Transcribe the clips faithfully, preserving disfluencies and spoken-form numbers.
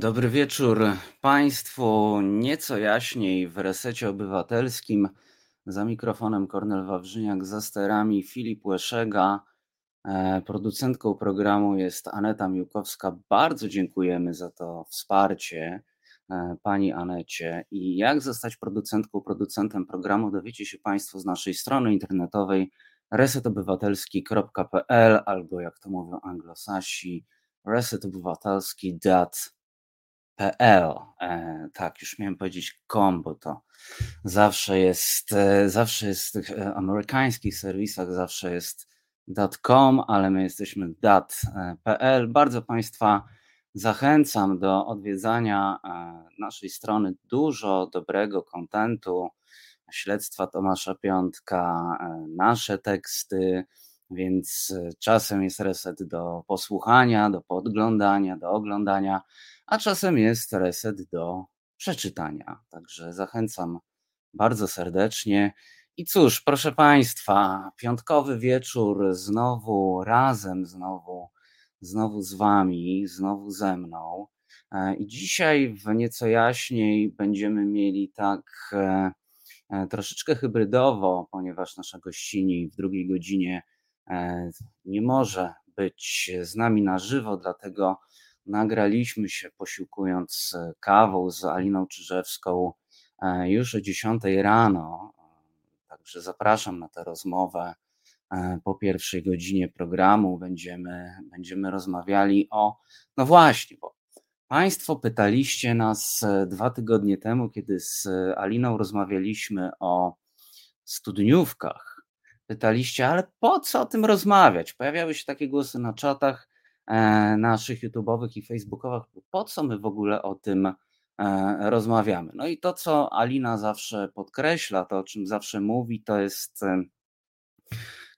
Dobry wieczór Państwu. Nieco jaśniej w Resecie Obywatelskim. Za mikrofonem Kornel Wawrzyniak, za sterami Filip Łeszega. Producentką programu jest Aneta Miłkowska. Bardzo dziękujemy za to wsparcie Pani Anecie. I jak zostać producentką, producentem programu dowiecie się Państwo z naszej strony internetowej reset obywatelski kropka p l albo jak to mówią anglosasi reset obywatelski kropka p l. E, tak, już miałem powiedzieć com, bo to zawsze jest, e, zawsze jest w tych e, amerykańskich serwisach, zawsze jest .com, ale my jesteśmy .pl. Bardzo Państwa zachęcam do odwiedzania naszej strony. Dużo dobrego kontentu, śledztwa Tomasza Piątka, nasze teksty, więc czasem jest reset do posłuchania, do podglądania, do oglądania, a czasem jest reset do przeczytania. Także zachęcam bardzo serdecznie. I cóż, proszę Państwa, piątkowy wieczór znowu razem, znowu znowu z Wami, znowu ze mną. I dzisiaj w Nieco jaśniej będziemy mieli tak troszeczkę hybrydowo, ponieważ nasza gościni w drugiej godzinie nie może być z nami na żywo, dlatego nagraliśmy się posiłkując kawą z Aliną Czyżewską już o dziesiątej rano, także zapraszam na tę rozmowę. Po pierwszej godzinie programu będziemy, będziemy rozmawiali o... No właśnie, bo Państwo pytaliście nas dwa tygodnie temu, kiedy z Aliną rozmawialiśmy o studniówkach. Pytaliście, ale po co o tym rozmawiać? Pojawiały się takie głosy na czatach naszych YouTube'owych i Facebookowych. Po co my w ogóle o tym rozmawiamy? No i to, co Alina zawsze podkreśla, to o czym zawsze mówi, to jest...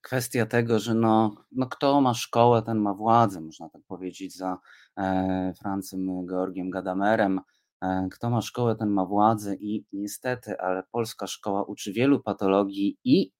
Kwestia tego, że no, no kto ma szkołę, ten ma władzę, można tak powiedzieć za e, Francem Georgiem Gadamerem. E, kto ma szkołę, ten ma władzę i niestety, ale polska szkoła uczy wielu patologii i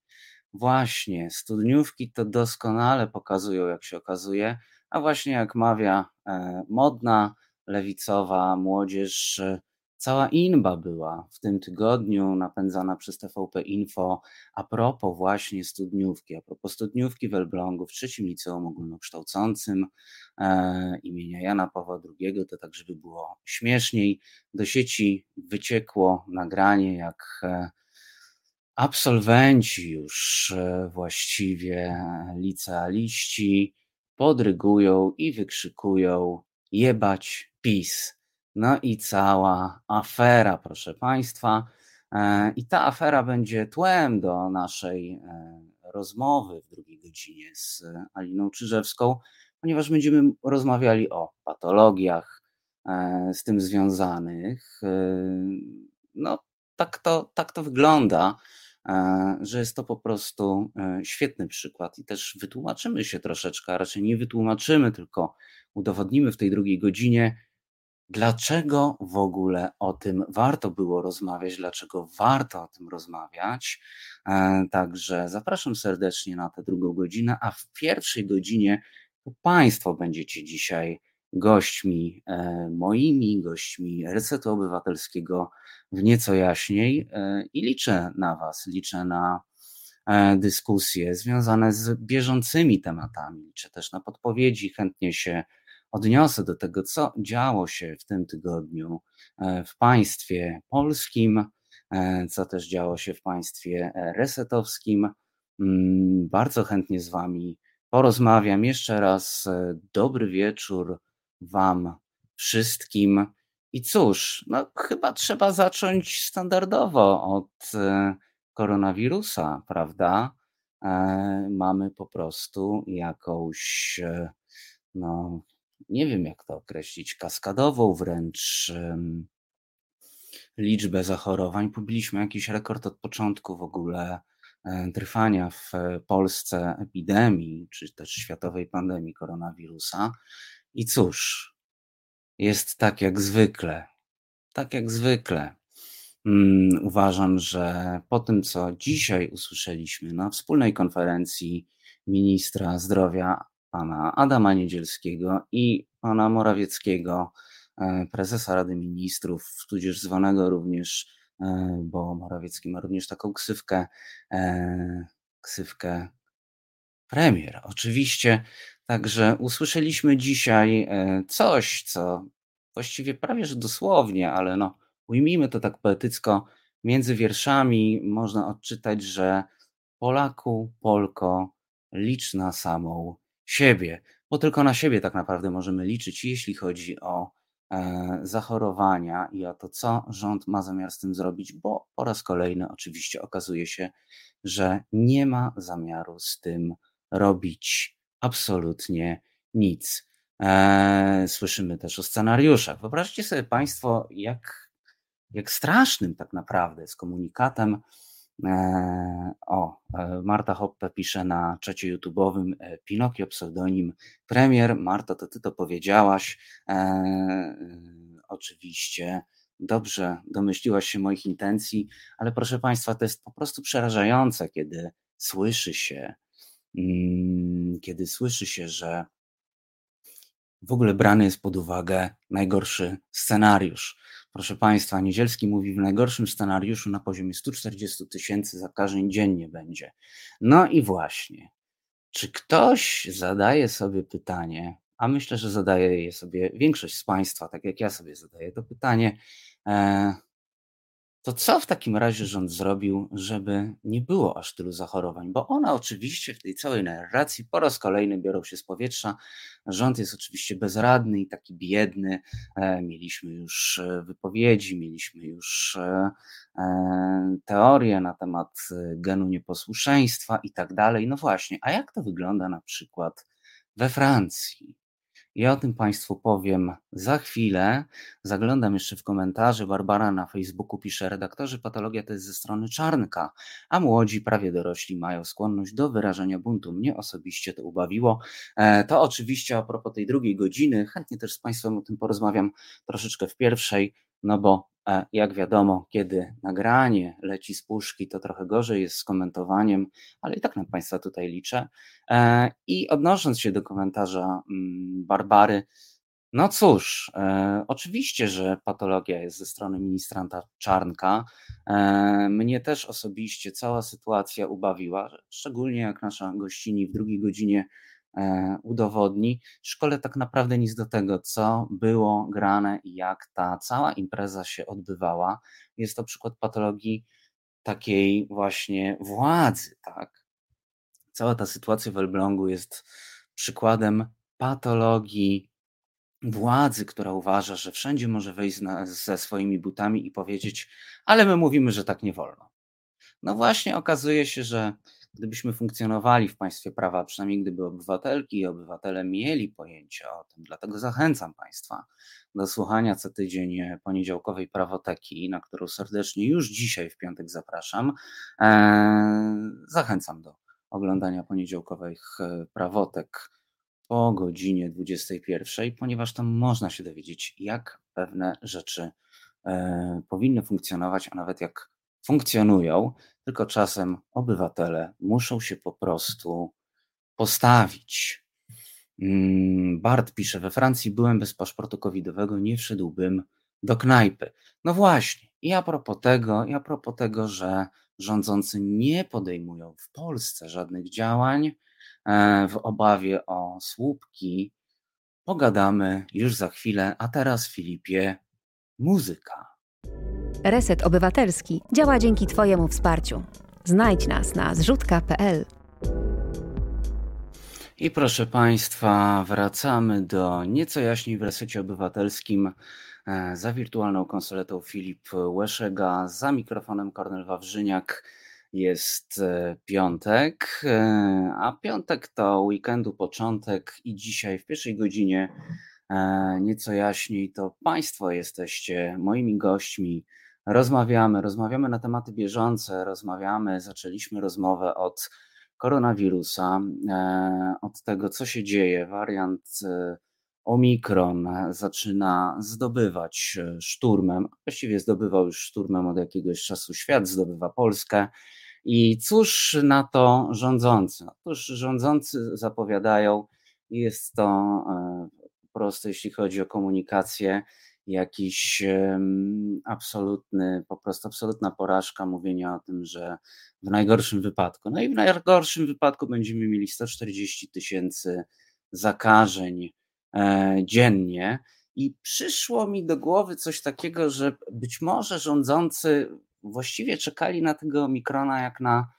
właśnie studniówki to doskonale pokazują, jak się okazuje, a właśnie jak mawia e, modna, lewicowa młodzież, e, cała inba była w tym tygodniu napędzana przez T V P Info a propos właśnie studniówki, a propos studniówki w Elblągu w trzecim Liceum Ogólnokształcącym e, imienia Jana Pawła drugiego, to tak żeby było śmieszniej. Do sieci wyciekło nagranie, jak absolwenci już właściwie licealiści podrygują i wykrzykują jebać PiS. No i cała afera, proszę Państwa, i ta afera będzie tłem do naszej rozmowy w drugiej godzinie z Aliną Czyżewską, ponieważ będziemy rozmawiali o patologiach z tym związanych. No tak to, tak to wygląda, że jest to po prostu świetny przykład i też wytłumaczymy się troszeczkę, a raczej nie wytłumaczymy, tylko udowodnimy w tej drugiej godzinie, dlaczego w ogóle o tym warto było rozmawiać, dlaczego warto o tym rozmawiać. Także zapraszam serdecznie na tę drugą godzinę, a w pierwszej godzinie to Państwo będziecie dzisiaj gośćmi, moimi gośćmi Resetu Obywatelskiego w Nieco jaśniej i liczę na Was, liczę na dyskusje związane z bieżącymi tematami, liczę też na podpowiedzi, chętnie się odniosę do tego, co działo się w tym tygodniu w państwie polskim, co też działo się w państwie resetowskim. Bardzo chętnie z Wami porozmawiam. Jeszcze raz dobry wieczór Wam wszystkim. I cóż, no chyba trzeba zacząć standardowo od koronawirusa, prawda? Mamy po prostu jakąś, no... nie wiem jak to określić, kaskadową wręcz um, liczbę zachorowań. Pobiliśmy jakiś rekord od początku w ogóle e, trwania w Polsce epidemii, czy też światowej pandemii koronawirusa. I cóż, jest tak jak zwykle, tak jak zwykle. Um, uważam, że po tym, co dzisiaj usłyszeliśmy na wspólnej konferencji ministra zdrowia pana Adama Niedzielskiego i pana Morawieckiego prezesa Rady Ministrów, tudzież zwanego również, bo Morawiecki ma również taką ksywkę, ksywkę premier. Oczywiście, także usłyszeliśmy dzisiaj coś, co właściwie prawie że dosłownie, ale no ujmijmy to tak poetycko, między wierszami można odczytać, że Polaku, Polko, licz na samą siebie, bo tylko na siebie tak naprawdę możemy liczyć, jeśli chodzi o e, zachorowania i o to, co rząd ma zamiar z tym zrobić, bo po raz kolejny oczywiście okazuje się, że nie ma zamiaru z tym robić absolutnie nic. E, słyszymy też o scenariuszach. Wyobraźcie sobie Państwo, jak, jak strasznym tak naprawdę z komunikatem. O, Marta Hoppe pisze na czacie YouTube'owym: Pinokio, pseudonim premier. Marta, to ty to powiedziałaś. E, oczywiście dobrze domyśliłaś się moich intencji, ale proszę Państwa, to jest po prostu przerażające, kiedy słyszy się, mm, kiedy słyszy się, że w ogóle brany jest pod uwagę najgorszy scenariusz. Proszę Państwa, Niedzielski mówi, w najgorszym scenariuszu na poziomie sto czterdzieści tysięcy zakażeń dziennie będzie. No i właśnie, czy ktoś zadaje sobie pytanie, a myślę, że zadaje je sobie większość z Państwa, tak jak ja sobie zadaję to pytanie, to co w takim razie rząd zrobił, żeby nie było aż tylu zachorowań? Bo one oczywiście w tej całej narracji po raz kolejny biorą się z powietrza. Rząd jest oczywiście bezradny i taki biedny. Mieliśmy już wypowiedzi, mieliśmy już teorie na temat genu nieposłuszeństwa i tak dalej. No właśnie, a jak to wygląda na przykład we Francji? Ja o tym Państwu powiem za chwilę. Zaglądam jeszcze w komentarze. Barbara na Facebooku pisze: redaktorzy, patologia to jest ze strony Czarnka, a młodzi, prawie dorośli mają skłonność do wyrażania buntu. Mnie osobiście to ubawiło. To oczywiście a propos tej drugiej godziny. Chętnie też z Państwem o tym porozmawiam troszeczkę w pierwszej, no bo jak wiadomo, kiedy nagranie leci z puszki, to trochę gorzej jest z komentowaniem, ale i tak na Państwa tutaj liczę. I odnosząc się do komentarza Barbary, no cóż, oczywiście, że patologia jest ze strony ministranta Czarnka. Mnie też osobiście cała sytuacja ubawiła, szczególnie jak nasza gościni w drugiej godzinie udowodni szkole tak naprawdę nic do tego, co było grane i jak ta cała impreza się odbywała. Jest to przykład patologii takiej właśnie władzy, tak? Cała ta sytuacja w Elblągu jest przykładem patologii władzy, która uważa, że wszędzie może wejść na, ze swoimi butami i powiedzieć, ale my mówimy, że tak nie wolno. No właśnie, okazuje się, że gdybyśmy funkcjonowali w państwie prawa, przynajmniej gdyby obywatelki i obywatele mieli pojęcie o tym, dlatego zachęcam Państwa do słuchania co tydzień poniedziałkowej prawoteki, na którą serdecznie już dzisiaj w piątek zapraszam. Zachęcam do oglądania poniedziałkowych prawotek po godzinie dwudziestej pierwszej, ponieważ tam można się dowiedzieć, jak pewne rzeczy powinny funkcjonować, a nawet jak funkcjonują, tylko czasem obywatele muszą się po prostu postawić. Bart pisze, we Francji byłem bez paszportu covidowego, nie wszedłbym do knajpy. No właśnie, i a propos tego, i a propos tego, że rządzący nie podejmują w Polsce żadnych działań w obawie o słupki, pogadamy już za chwilę, a teraz, Filipie, muzyka. Reset Obywatelski działa dzięki Twojemu wsparciu. Znajdź nas na zrzutka kropka p l. I proszę Państwa, wracamy do Nieco jaśniej w Resecie Obywatelskim. Za wirtualną konsoletą Filip Łeszega, za mikrofonem Kornel Wawrzyniak. Jest piątek, a piątek to weekendu początek i dzisiaj w pierwszej godzinie Nieco jaśniej to Państwo jesteście moimi gośćmi. Rozmawiamy, rozmawiamy na tematy bieżące, rozmawiamy, zaczęliśmy rozmowę od koronawirusa, od tego, co się dzieje. Wariant Omikron zaczyna zdobywać szturmem, właściwie zdobywał już szturmem od jakiegoś czasu świat, zdobywa Polskę. I cóż na to rządzący? Otóż rządzący zapowiadają, jest to proste, jeśli chodzi o komunikację, jakiś absolutny, po prostu absolutna porażka mówienia o tym, że w najgorszym wypadku, no i w najgorszym wypadku będziemy mieli sto czterdzieści tysięcy zakażeń dziennie. I przyszło mi do głowy coś takiego, że być może rządzący właściwie czekali na tego Omikrona jak na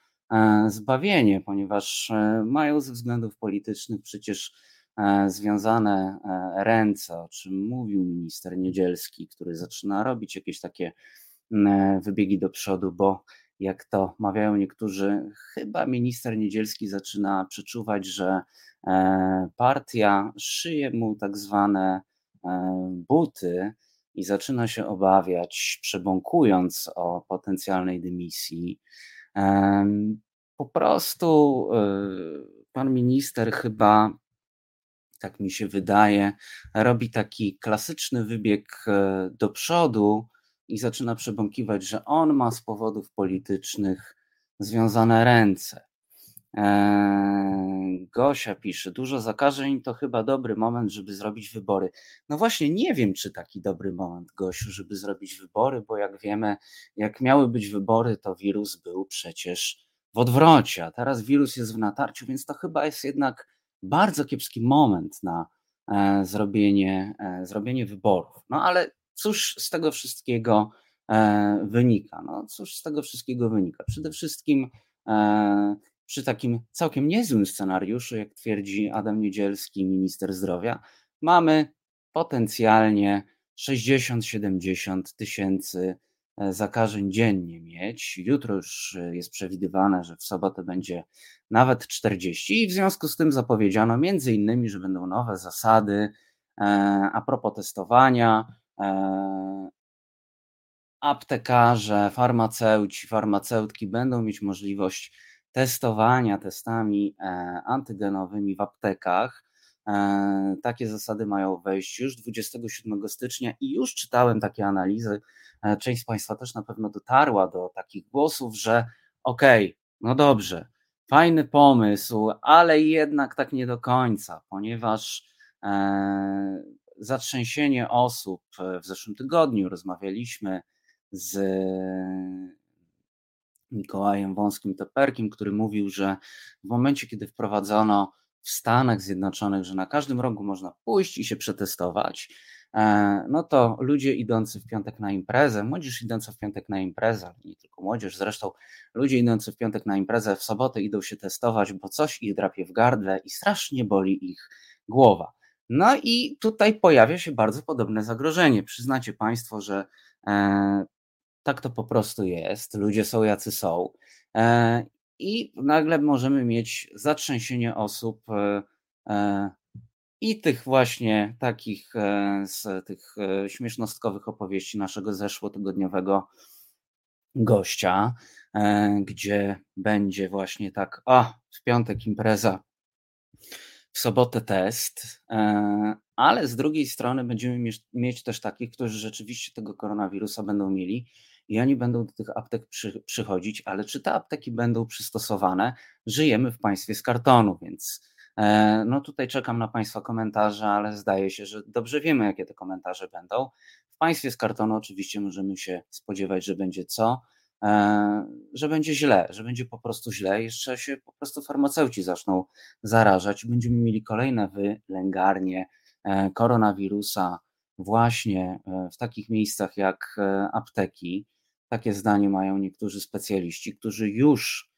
zbawienie, ponieważ mają ze względów politycznych przecież związane ręce, o czym mówił minister Niedzielski, który zaczyna robić jakieś takie wybiegi do przodu, bo jak to mawiają niektórzy, chyba minister Niedzielski zaczyna przeczuwać, że partia szyje mu tak zwane buty i zaczyna się obawiać, przebąkując o potencjalnej dymisji. Po prostu pan minister chyba, tak mi się wydaje, robi taki klasyczny wybieg do przodu i zaczyna przebąkiwać, że on ma z powodów politycznych związane ręce. Gosia pisze, dużo zakażeń to chyba dobry moment, żeby zrobić wybory. No właśnie, nie wiem, czy taki dobry moment, Gosiu, żeby zrobić wybory, bo jak wiemy, jak miały być wybory, to wirus był przecież w odwrocie, a teraz wirus jest w natarciu, więc to chyba jest jednak bardzo kiepski moment na zrobienie, zrobienie wyborów. No ale cóż z tego wszystkiego wynika? No cóż z tego wszystkiego wynika? Przede wszystkim przy takim całkiem niezłym scenariuszu, jak twierdzi Adam Niedzielski, minister zdrowia, mamy potencjalnie sześćdziesiąt siedemdziesiąt tysięcy zakażeń dziennie mieć. Jutro już jest przewidywane, że w sobotę będzie nawet czterdzieści i w związku z tym zapowiedziano między innymi, że będą nowe zasady a propos testowania. Aptekarze, farmaceuci, farmaceutki będą mieć możliwość testowania testami antygenowymi w aptekach. Takie zasady mają wejść już dwudziestego siódmego stycznia i już czytałem takie analizy. Część z Państwa też na pewno dotarła do takich głosów, że okej, okay, no dobrze, fajny pomysł, ale jednak tak nie do końca, ponieważ zatrzęsienie osób w zeszłym tygodniu rozmawialiśmy z Mikołajem Wąskim-Toperkiem, który mówił, że w momencie, kiedy wprowadzono w Stanach Zjednoczonych, że na każdym rogu można pójść i się przetestować, no to ludzie idący w piątek na imprezę, młodzież idąca w piątek na imprezę, nie tylko młodzież, zresztą ludzie idący w piątek na imprezę w sobotę idą się testować, bo coś ich drapie w gardle i strasznie boli ich głowa. No i tutaj pojawia się bardzo podobne zagrożenie. Przyznacie Państwo, że e, tak to po prostu jest, ludzie są jacy są i nagle możemy mieć zatrzęsienie osób i tych właśnie takich z tych śmiesznostkowych opowieści naszego zeszłotygodniowego gościa, gdzie będzie właśnie tak, a w piątek impreza, w sobotę test, ale z drugiej strony będziemy mieć też takich, którzy rzeczywiście tego koronawirusa będą mieli i oni będą do tych aptek przy, przychodzić, ale czy te apteki będą przystosowane? Żyjemy w państwie z kartonu, więc no tutaj czekam na Państwa komentarze, ale zdaje się, że dobrze wiemy, jakie te komentarze będą. W państwie z kartonu oczywiście możemy się spodziewać, że będzie co? Że będzie źle, że będzie po prostu źle, jeszcze się po prostu farmaceuci zaczną zarażać, będziemy mieli kolejne wylęgarnie koronawirusa właśnie w takich miejscach jak apteki. Takie zdanie mają niektórzy specjaliści, którzy już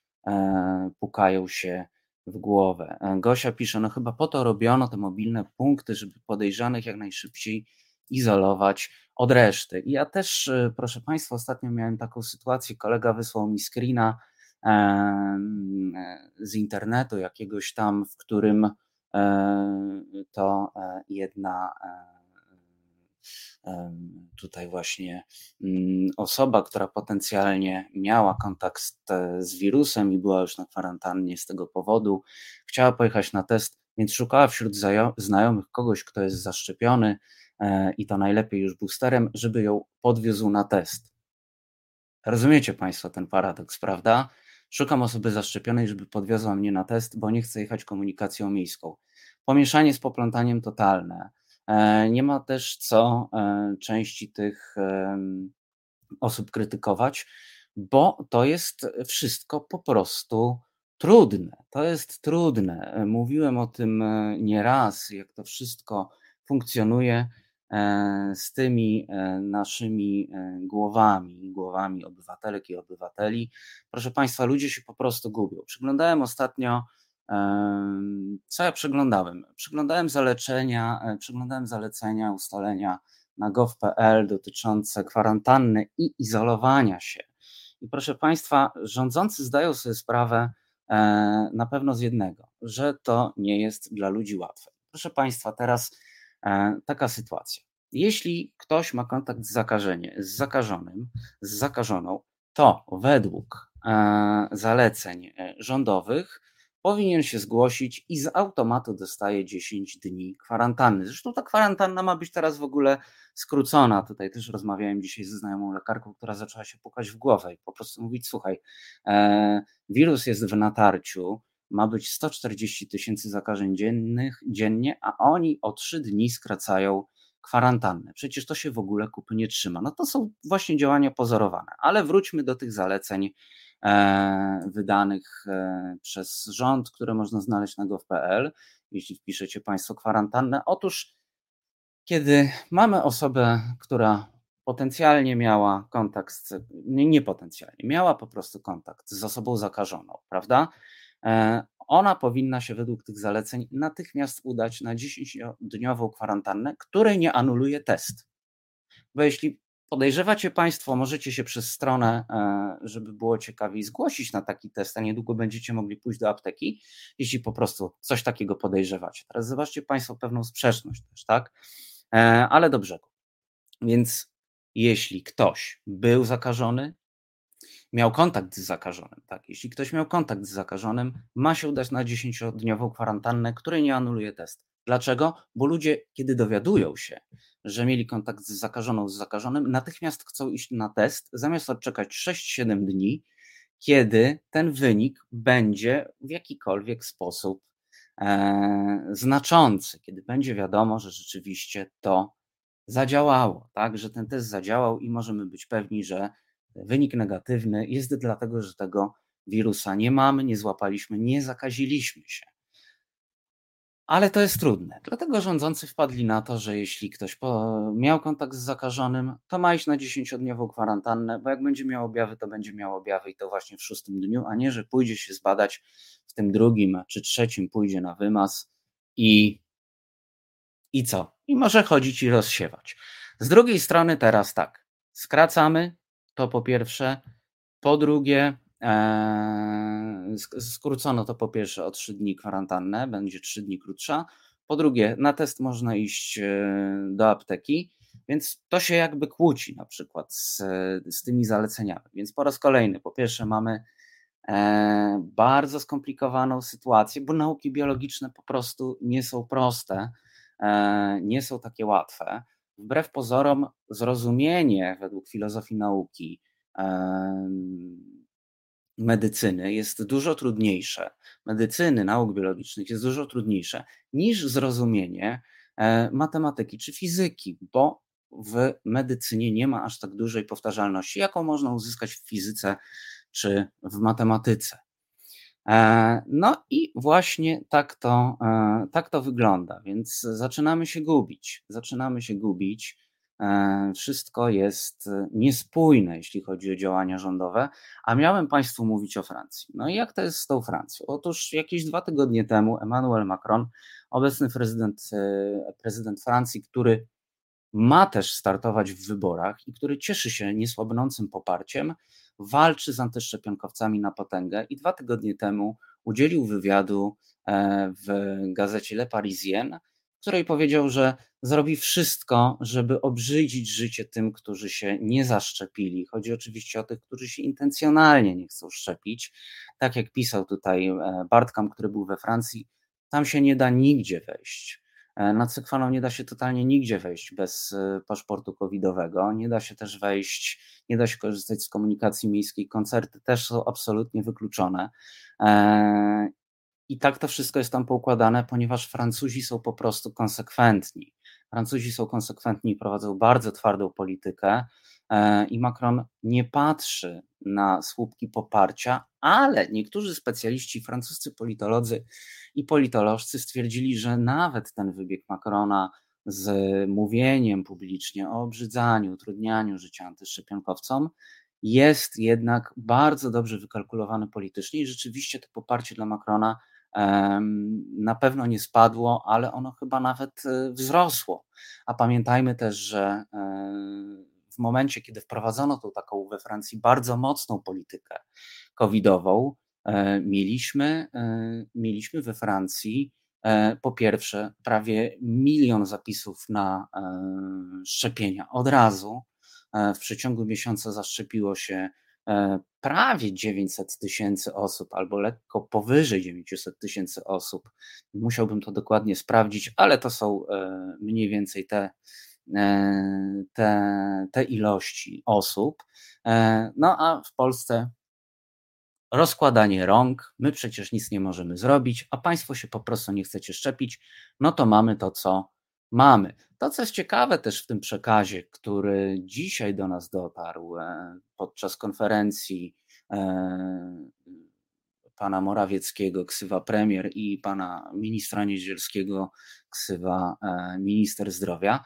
pukają się w głowę. Gosia pisze, no chyba po to robiono te mobilne punkty, żeby podejrzanych jak najszybciej izolować od reszty. I ja też, proszę Państwa, ostatnio miałem taką sytuację, kolega wysłał mi screena z internetu jakiegoś tam, w którym to jedna tutaj właśnie osoba, która potencjalnie miała kontakt z wirusem i była już na kwarantannie z tego powodu, chciała pojechać na test, więc szukała wśród znajomych kogoś, kto jest zaszczepiony i to najlepiej już boosterem, żeby ją podwiózł na test. Rozumiecie Państwo ten paradoks, prawda? Szukam osoby zaszczepionej, żeby podwiozła mnie na test, bo nie chcę jechać komunikacją miejską. Pomieszanie z poplątaniem totalne. Nie ma też co części tych osób krytykować, bo to jest wszystko po prostu trudne. To jest trudne. Mówiłem o tym nieraz, jak to wszystko funkcjonuje z tymi naszymi głowami, głowami obywatelek i obywateli. Proszę Państwa, ludzie się po prostu gubią. Przeglądałem ostatnio, co ja przeglądałem? Przeglądałem zaleczenia, przeglądałem zalecenia, ustalenia na gov kropka p l dotyczące kwarantanny i izolowania się. I proszę Państwa, rządzący zdają sobie sprawę na pewno z jednego, że to nie jest dla ludzi łatwe. Proszę Państwa, teraz taka sytuacja. Jeśli ktoś ma kontakt z, zakażenie, z zakażonym, z zakażoną, to według zaleceń rządowych powinien się zgłosić i z automatu dostaje dziesięć dni kwarantanny. Zresztą ta kwarantanna ma być teraz w ogóle skrócona. Tutaj też rozmawiałem dzisiaj ze znajomą lekarką, która zaczęła się pukać w głowę i po prostu mówić, słuchaj, wirus jest w natarciu, ma być sto czterdzieści tysięcy zakażeń dziennych, dziennie, a oni o trzy dni skracają kwarantannę. Przecież to się w ogóle kupy nie trzyma. No to są właśnie działania pozorowane. Ale wróćmy do tych zaleceń e, wydanych e, przez rząd, które można znaleźć na gov kropka p l, jeśli wpiszecie Państwo kwarantannę. Otóż, kiedy mamy osobę, która potencjalnie miała kontakt, z, nie, nie potencjalnie, miała po prostu kontakt z osobą zakażoną, prawda? Ona powinna się według tych zaleceń natychmiast udać na dziesięciodniową kwarantannę, której nie anuluje test. Bo jeśli podejrzewacie Państwo, możecie się przez stronę, żeby było ciekawiej, zgłosić na taki test, a niedługo będziecie mogli pójść do apteki, jeśli po prostu coś takiego podejrzewacie. Teraz zobaczcie Państwo pewną sprzeczność też, tak? Ale do brzegu. Więc jeśli ktoś był zakażony, miał kontakt z zakażonym, tak? Jeśli ktoś miał kontakt z zakażonym, ma się udać na dziesięciodniową kwarantannę, której nie anuluje test. Dlaczego? Bo ludzie, kiedy dowiadują się, że mieli kontakt z zakażoną, z zakażonym, natychmiast chcą iść na test, zamiast odczekać sześć siedem dni, kiedy ten wynik będzie w jakikolwiek sposób e, znaczący, kiedy będzie wiadomo, że rzeczywiście to zadziałało, tak? Że ten test zadziałał i możemy być pewni, że wynik negatywny jest dlatego, że tego wirusa nie mamy, nie złapaliśmy, nie zakaziliśmy się. Ale to jest trudne, dlatego rządzący wpadli na to, że jeśli ktoś miał kontakt z zakażonym, to ma iść na dziesięciodniową kwarantannę, bo jak będzie miał objawy, to będzie miał objawy i to właśnie w szóstym dniu, a nie, że pójdzie się zbadać, w tym drugim czy trzecim pójdzie na wymaz i, i co? I może chodzić i rozsiewać. Z drugiej strony teraz tak, skracamy, to po pierwsze, po drugie e, skrócono to po pierwsze o trzy dni kwarantannę, będzie trzy dni krótsza, po drugie na test można iść do apteki, więc to się jakby kłóci na przykład z, z tymi zaleceniami, więc po raz kolejny po pierwsze mamy e, bardzo skomplikowaną sytuację, bo nauki biologiczne po prostu nie są proste, e, nie są takie łatwe. Wbrew pozorom zrozumienie według filozofii nauki medycyny jest dużo trudniejsze, medycyny, nauk biologicznych jest dużo trudniejsze niż zrozumienie matematyki czy fizyki, bo w medycynie nie ma aż tak dużej powtarzalności, jaką można uzyskać w fizyce czy w matematyce. No i właśnie tak to, tak to wygląda, więc zaczynamy się gubić, zaczynamy się gubić, wszystko jest niespójne, jeśli chodzi o działania rządowe, a miałem Państwu mówić o Francji. No i jak to jest z tą Francją? Otóż jakieś dwa tygodnie temu Emmanuel Macron, obecny prezydent, prezydent Francji, który ma też startować w wyborach i który cieszy się niesłabnącym poparciem, walczy z antyszczepionkowcami na potęgę i dwa tygodnie temu udzielił wywiadu w gazecie Le Parisien, w której powiedział, że zrobi wszystko, żeby obrzydzić życie tym, którzy się nie zaszczepili. Chodzi oczywiście o tych, którzy się intencjonalnie nie chcą szczepić. Tak jak pisał tutaj Bartkam, który był we Francji, tam się nie da nigdzie wejść. Nad Sekwaną nie da się totalnie nigdzie wejść bez paszportu covidowego, nie da się też wejść, nie da się korzystać z komunikacji miejskiej, koncerty też są absolutnie wykluczone i tak to wszystko jest tam poukładane, ponieważ Francuzi są po prostu konsekwentni. Francuzi są konsekwentni i prowadzą bardzo twardą politykę i Macron nie patrzy na słupki poparcia, ale niektórzy specjaliści, francuscy politolodzy i politolożcy stwierdzili, że nawet ten wybieg Macrona z mówieniem publicznie o obrzydzaniu, utrudnianiu życia antyszczepionkowcom jest jednak bardzo dobrze wykalkulowany politycznie i rzeczywiście to poparcie dla Macrona na pewno nie spadło, ale ono chyba nawet wzrosło. A pamiętajmy też, że w momencie, kiedy wprowadzono tą taką we Francji bardzo mocną politykę covidową, mieliśmy, mieliśmy we Francji po pierwsze prawie milion zapisów na szczepienia od razu. W przeciągu miesiąca zaszczepiło się prawie dziewięćset tysięcy osób albo lekko powyżej dziewięćset tysięcy osób. Musiałbym to dokładnie sprawdzić, ale to są mniej więcej te, te, te ilości osób. No a w Polsce rozkładanie rąk, my przecież nic nie możemy zrobić, a państwo się po prostu nie chcecie szczepić, no to mamy to, co mamy. To, co jest ciekawe też w tym przekazie, który dzisiaj do nas dotarł podczas konferencji pana Morawieckiego, ksywa premier, i pana ministra Niedzielskiego, ksywa minister zdrowia,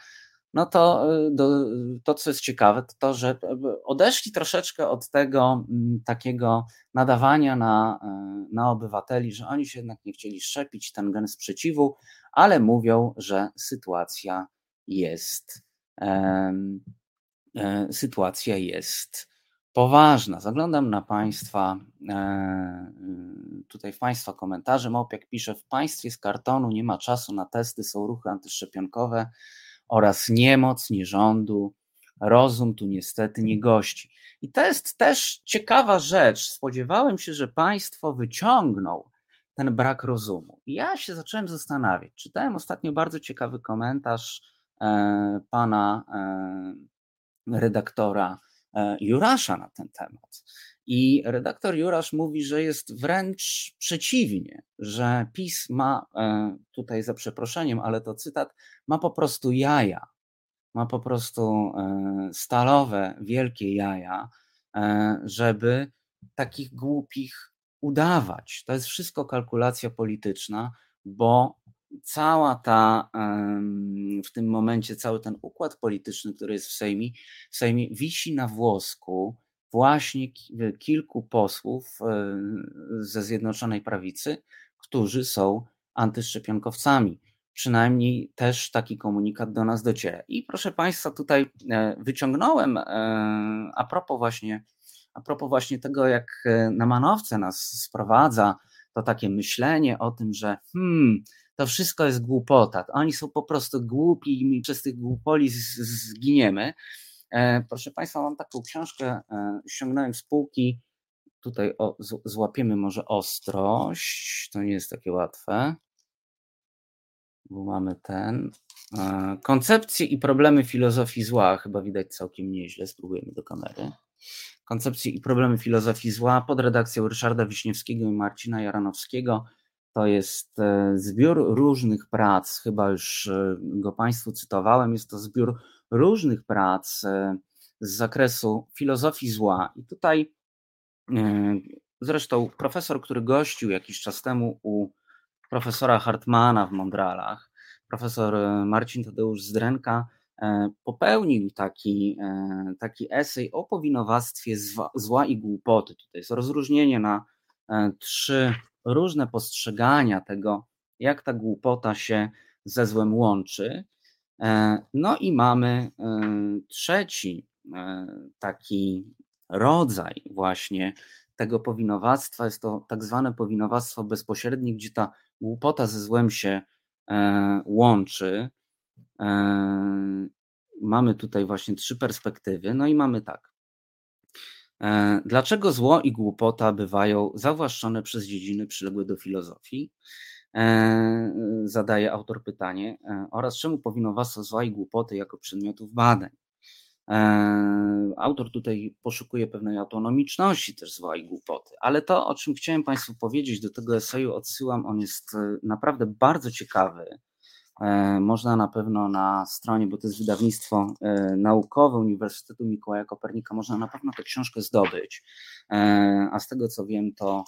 no to do, to, co jest ciekawe, to to, że odeszli troszeczkę od tego takiego nadawania na, na obywateli, że oni się jednak nie chcieli szczepić, ten gen sprzeciwu, ale mówią, że sytuacja jest, e, e, sytuacja jest poważna. Zaglądam na państwa, e, tutaj w państwa komentarze. Małpiak pisze: w państwie z kartonu nie ma czasu na testy, są ruchy antyszczepionkowe oraz niemoc nierządu, rozum tu niestety nie gości. I to jest też ciekawa rzecz. Spodziewałem się, że państwo wyciągną ten brak rozumu. I ja się zacząłem zastanawiać. Czytałem ostatnio bardzo ciekawy komentarz e, pana e, redaktora e, Jurasza na ten temat. I redaktor Jurasz mówi, że jest wręcz przeciwnie, że PiS ma, tutaj za przeproszeniem, ale to cytat, ma po prostu jaja, ma po prostu stalowe, wielkie jaja, żeby takich głupich udawać. To jest wszystko kalkulacja polityczna, bo cała ta, w tym momencie cały ten układ polityczny, który jest w Sejmie, w Sejmie wisi na włosku właśnie kilku posłów ze Zjednoczonej Prawicy, którzy są antyszczepionkowcami. Przynajmniej też taki komunikat do nas dociera. I proszę państwa, tutaj wyciągnąłem a propos właśnie, a propos właśnie tego, jak na manowce nas sprowadza to takie myślenie o tym, że hmm, to wszystko jest głupota, oni są po prostu głupi i my przez tych głupoli zginiemy. Proszę państwa, mam taką książkę, ściągnąłem z półki, tutaj o, złapiemy może ostrość, to nie jest takie łatwe, bo mamy ten, koncepcje i problemy filozofii zła, chyba widać całkiem nieźle, spróbujemy do kamery, koncepcje i problemy filozofii zła pod redakcją Ryszarda Wiśniewskiego i Marcina Jaranowskiego. To jest zbiór różnych prac, chyba już go państwu cytowałem, jest to zbiór różnych prac z zakresu filozofii zła. I tutaj zresztą profesor, który gościł jakiś czas temu u profesora Hartmana w Mondralach, profesor Marcin Tadeusz Zdręka, popełnił taki, taki esej o powinowactwie zła i głupoty. Tutaj jest rozróżnienie na trzy różne postrzegania tego, jak ta głupota się ze złem łączy. No i mamy trzeci taki rodzaj właśnie tego powinowactwa, jest to tak zwane powinowactwo bezpośrednie, gdzie ta głupota ze złem się łączy. Mamy tutaj właśnie trzy perspektywy, no i mamy tak. Dlaczego zło i głupota bywają zawłaszczone przez dziedziny przyległe do filozofii? Zadaje autor pytanie, oraz czemu powinowactwo zła i głupoty jako przedmiotów badań. Autor tutaj poszukuje pewnej autonomiczności też zła i głupoty, ale to, o czym chciałem państwu powiedzieć, do tego eseju odsyłam, on jest naprawdę bardzo ciekawy. można na pewno na stronie, bo to jest wydawnictwo naukowe Uniwersytetu Mikołaja Kopernika, można na pewno tę książkę zdobyć, a z tego co wiem, to,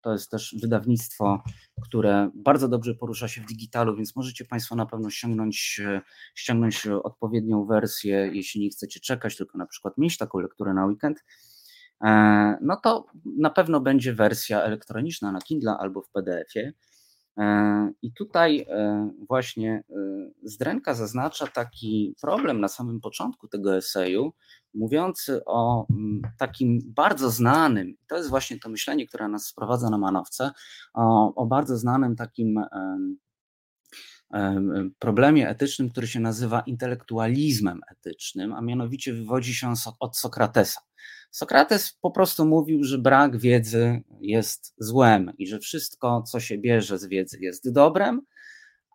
to jest też wydawnictwo, które bardzo dobrze porusza się w digitalu, więc możecie Państwo na pewno ściągnąć, ściągnąć odpowiednią wersję, jeśli nie chcecie czekać, tylko na przykład mieć taką lekturę na weekend, no to na pewno będzie wersja elektroniczna na Kindle albo w P D F-ie. I tutaj właśnie Zdręka zaznacza taki problem na samym początku tego eseju, mówiący o takim bardzo znanym, to jest właśnie to myślenie, które nas sprowadza na manowce, o, o bardzo znanym takim problemie etycznym, który się nazywa intelektualizmem etycznym, a mianowicie wywodzi się od Sokratesa. Sokrates po prostu mówił, że brak wiedzy jest złem i że wszystko, co się bierze z wiedzy, jest dobrem,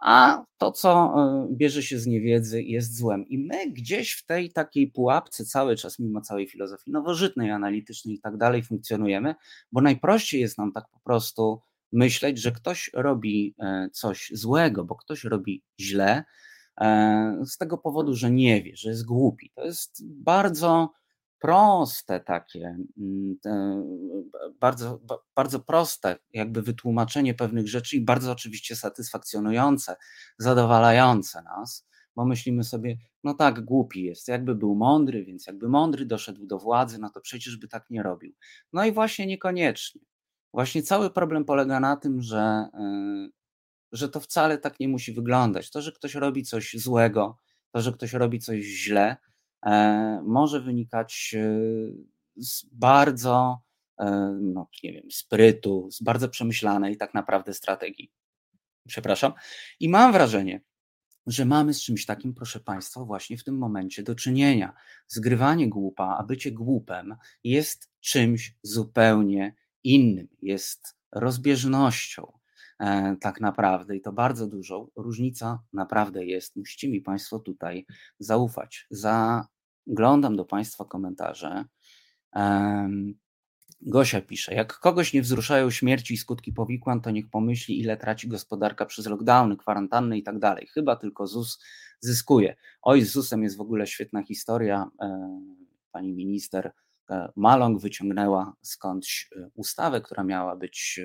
a to, co bierze się z niewiedzy, jest złem. I my gdzieś w tej takiej pułapce cały czas, mimo całej filozofii nowożytnej, analitycznej i tak dalej, funkcjonujemy, bo najprościej jest nam tak po prostu myśleć, że ktoś robi coś złego, bo ktoś robi źle z tego powodu, że nie wie, że jest głupi. To jest bardzo proste takie, bardzo, bardzo proste jakby wytłumaczenie pewnych rzeczy i bardzo oczywiście satysfakcjonujące, zadowalające nas, bo myślimy sobie, no tak, głupi jest, jakby był mądry, więc jakby mądry doszedł do władzy, no to przecież by tak nie robił. No i właśnie niekoniecznie. Właśnie cały problem polega na tym, że, że to wcale tak nie musi wyglądać. To, że ktoś robi coś złego, to, że ktoś robi coś źle, może wynikać z bardzo, no nie wiem, sprytu, z bardzo przemyślanej tak naprawdę strategii. Przepraszam. I mam wrażenie, że mamy z czymś takim, proszę Państwa, właśnie w tym momencie do czynienia. Zgrywanie głupa, a bycie głupem jest czymś zupełnie innym, jest rozbieżnością e, tak naprawdę i to bardzo dużą. Różnica naprawdę jest, musicie mi Państwo tutaj zaufać. Zaglądam do Państwa komentarze. E, Gosia pisze, jak kogoś nie wzruszają śmierci i skutki powikłań, to niech pomyśli, ile traci gospodarka przez lockdowny, kwarantanny i tak dalej. Chyba tylko Z U S zyskuje. Oj, z ZUS-em jest w ogóle świetna historia. E, pani minister Maląg wyciągnęła skądś ustawę, która miała być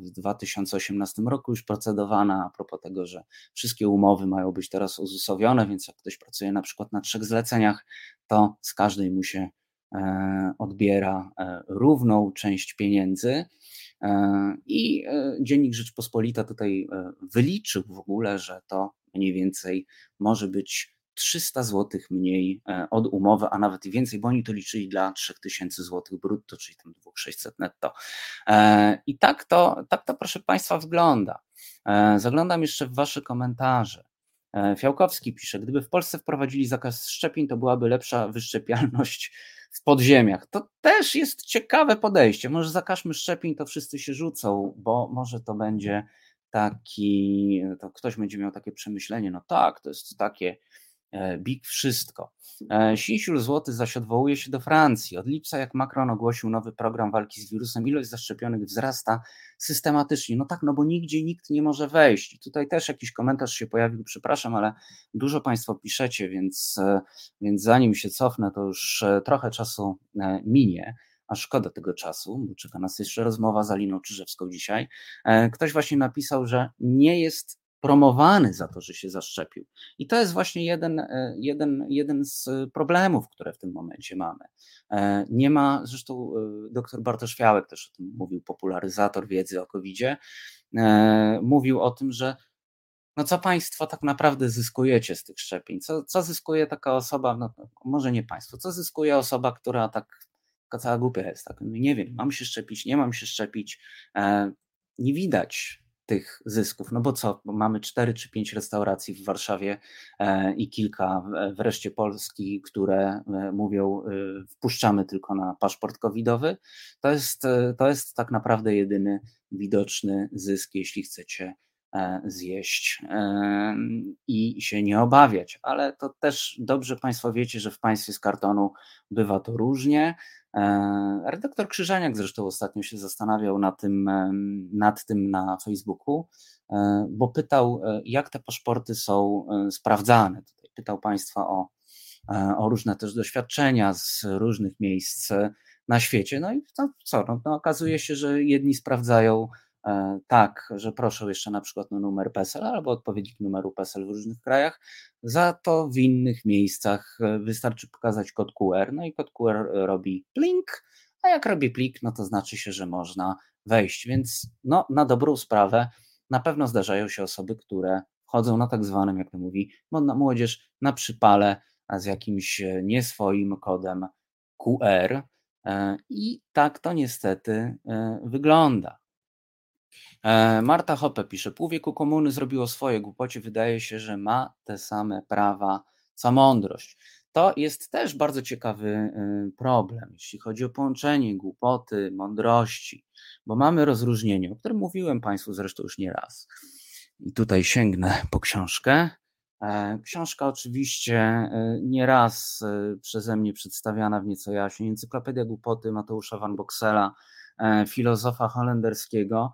w dwa tysiące osiemnastym roku już procedowana a propos tego, że wszystkie umowy mają być teraz uzusowione, więc jak ktoś pracuje na przykład na trzech zleceniach, to z każdej mu się odbiera równą część pieniędzy. I Dziennik Rzeczpospolita tutaj wyliczył w ogóle, że to mniej więcej może być trzysta złotych mniej od umowy, a nawet i więcej, bo oni to liczyli dla trzy tysiące złotych brutto, czyli tam dwa tysiące sześćset netto. I tak to, tak to, proszę Państwa, wygląda. Zaglądam jeszcze w Wasze komentarze. Fiałkowski pisze, gdyby w Polsce wprowadzili zakaz szczepień, to byłaby lepsza wyszczepialność w podziemiach. To też jest ciekawe podejście. Może zakażmy szczepień, to wszyscy się rzucą, bo może to będzie taki, to ktoś będzie miał takie przemyślenie, no tak, to jest takie Big wszystko. Sinsiul Złoty zaś odwołuje się do Francji. Od lipca, jak Macron ogłosił nowy program walki z wirusem, ilość zaszczepionych wzrasta systematycznie. No tak, no bo nigdzie nikt nie może wejść. I tutaj też jakiś komentarz się pojawił, przepraszam, ale dużo Państwo piszecie, więc, więc zanim się cofnę, to już trochę czasu minie. A szkoda tego czasu, bo czeka nas jeszcze rozmowa z Aliną Czyżewską dzisiaj. Ktoś właśnie napisał, że nie jest promowany za to, że się zaszczepił. I to jest właśnie jeden, jeden, jeden z problemów, które w tym momencie mamy. Nie ma, zresztą dr Bartosz Fiałek też o tym mówił, popularyzator wiedzy o kowidzie, mówił o tym, że no co Państwo tak naprawdę zyskujecie z tych szczepień? Co, co zyskuje taka osoba, no może nie Państwo, co zyskuje osoba, która tak, taka cała głupia jest, tak, nie wiem, mam się szczepić, nie mam się szczepić, nie widać tych zysków, no bo co, mamy cztery czy pięć restauracji w Warszawie i kilka w reszcie Polski, które mówią, wpuszczamy tylko na paszport covidowy. To jest, to jest tak naprawdę jedyny widoczny zysk, jeśli chcecie zjeść i się nie obawiać, ale to też dobrze Państwo wiecie, że w państwie z kartonu bywa to różnie. Redaktor Krzyżaniak zresztą ostatnio się zastanawiał nad tym, nad tym na Facebooku, bo pytał, jak te paszporty są sprawdzane. Tutaj pytał Państwa o, o różne też doświadczenia z różnych miejsc na świecie. No i to, co? No, no, okazuje się, że jedni sprawdzają tak, że proszą jeszcze na przykład o numer PESEL albo odpowiednik numeru PESEL w różnych krajach, za to w innych miejscach wystarczy pokazać kod Q R, no i kod Q R robi plink, a jak robi plik, no to znaczy się, że można wejść, więc no na dobrą sprawę na pewno zdarzają się osoby, które wchodzą na tak zwanym, jak to mówi młodzież, na przypale z jakimś nieswoim kodem Q R i tak to niestety wygląda. Marta Hoppe pisze, pół wieku komuny zrobiło swoje, głupocie wydaje się, że ma te same prawa co mądrość. To jest też bardzo ciekawy problem, jeśli chodzi o połączenie głupoty, mądrości, bo mamy rozróżnienie, o którym mówiłem Państwu zresztą już nie raz. I tutaj sięgnę po książkę. Książka oczywiście nie raz przeze mnie przedstawiana w Nieco jaśniej, Encyklopedia Głupoty Mateusza Van Boksela, filozofa holenderskiego.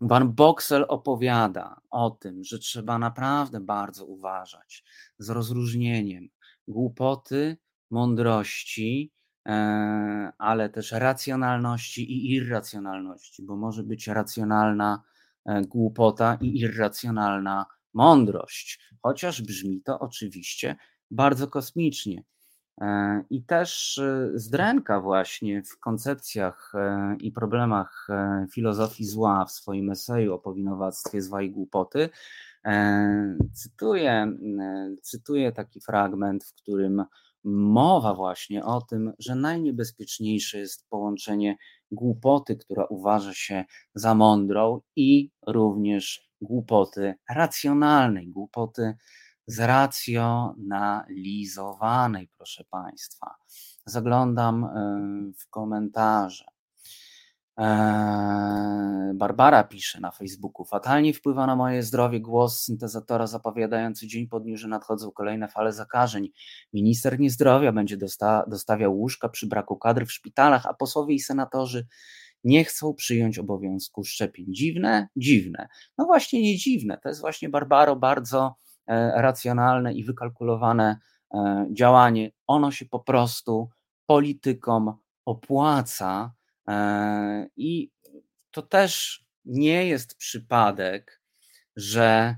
Van Boksel opowiada o tym, że trzeba naprawdę bardzo uważać z rozróżnieniem głupoty, mądrości, ale też racjonalności i irracjonalności, bo może być racjonalna głupota i irracjonalna mądrość, chociaż brzmi to oczywiście bardzo kosmicznie. I też Zdręka właśnie w koncepcjach i problemach filozofii zła w swoim eseju o powinowactwie zła i głupoty cytuje, cytuje taki fragment, w którym mowa właśnie o tym, że najniebezpieczniejsze jest połączenie głupoty, która uważa się za mądrą, i również głupoty racjonalnej, głupoty zracjonalizowanej, proszę Państwa. Zaglądam w komentarze. Barbara pisze na Facebooku, fatalnie wpływa na moje zdrowie głos syntezatora zapowiadający dzień po dniu, że nadchodzą kolejne fale zakażeń. Minister niezdrowia będzie dosta- dostawiał łóżka przy braku kadr w szpitalach, a posłowie i senatorzy nie chcą przyjąć obowiązku szczepień. Dziwne? Dziwne. No właśnie nie dziwne. To jest właśnie, Barbaro, bardzo racjonalne i wykalkulowane działanie, ono się po prostu politykom opłaca i to też nie jest przypadek, że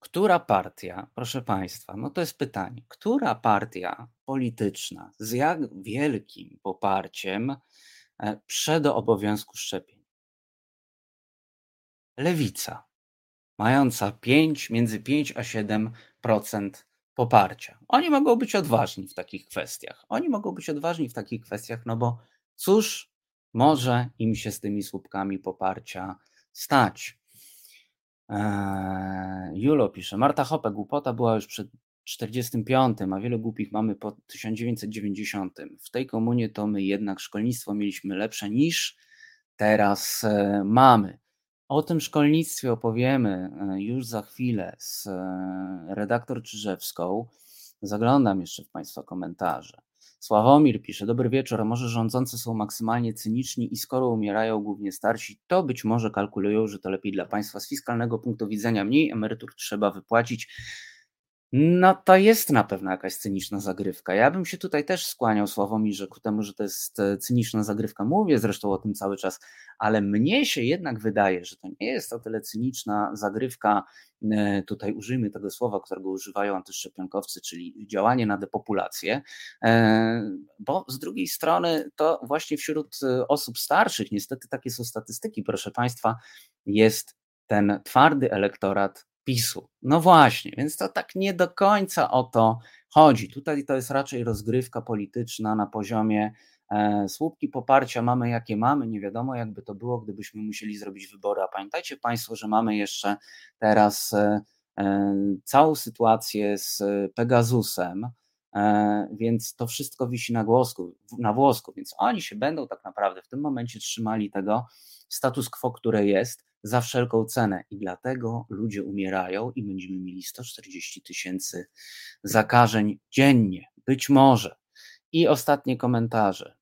która partia, proszę Państwa, no to jest pytanie, która partia polityczna z jak wielkim poparciem prze do obowiązku szczepień? Lewica. Mająca pięć, między pięć a siedem procent poparcia. Oni mogą być odważni w takich kwestiach. Oni mogą być odważni w takich kwestiach, no bo cóż może im się z tymi słupkami poparcia stać? Eee, Julo pisze, Marta Hoppe, głupota była już przed czterdziestym piątym, a wielu głupich mamy po tysiąc dziewięćset dziewięćdziesiątym. W tej komunie to my jednak szkolnictwo mieliśmy lepsze niż teraz e, mamy. O tym szkolnictwie opowiemy już za chwilę z redaktor Czyżewską. Zaglądam jeszcze w Państwa komentarze. Sławomir pisze, dobry wieczór, może rządzący są maksymalnie cyniczni i skoro umierają głównie starsi, to być może kalkulują, że to lepiej dla państwa z fiskalnego punktu widzenia, mniej emerytur trzeba wypłacić. No to jest na pewno jakaś cyniczna zagrywka. Ja bym się tutaj też skłaniał, Sławomirze, ku temu, że to jest cyniczna zagrywka. Mówię zresztą o tym cały czas, ale mnie się jednak wydaje, że to nie jest o tyle cyniczna zagrywka, tutaj użyjmy tego słowa, którego używają antyszczepionkowcy, czyli działanie na depopulację, bo z drugiej strony to właśnie wśród osób starszych, niestety takie są statystyki, proszę Państwa, jest ten twardy elektorat PiSu. No właśnie, więc to tak nie do końca o to chodzi. Tutaj to jest raczej rozgrywka polityczna na poziomie e, słupki poparcia mamy jakie mamy, nie wiadomo jakby to było, gdybyśmy musieli zrobić wybory, a pamiętajcie Państwo, że mamy jeszcze teraz e, e, całą sytuację z Pegasusem, e, więc to wszystko wisi na włosku, na włosku, więc oni się będą tak naprawdę w tym momencie trzymali tego status quo, które jest, za wszelką cenę i dlatego ludzie umierają i będziemy mieli sto czterdzieści tysięcy zakażeń dziennie, być może. I ostatnie komentarze.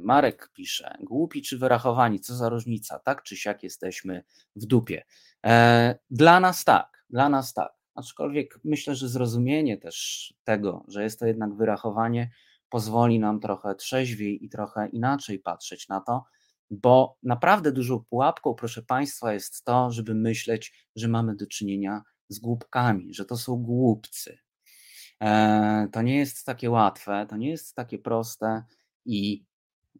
Marek pisze, głupi czy wyrachowani, co za różnica, tak czy siak jesteśmy w dupie. Dla nas tak, dla nas tak, aczkolwiek myślę, że zrozumienie też tego, że jest to jednak wyrachowanie, pozwoli nam trochę trzeźwiej i trochę inaczej patrzeć na to, bo naprawdę dużą pułapką, proszę Państwa, jest to, żeby myśleć, że mamy do czynienia z głupkami, że to są głupcy. To nie jest takie łatwe, to nie jest takie proste i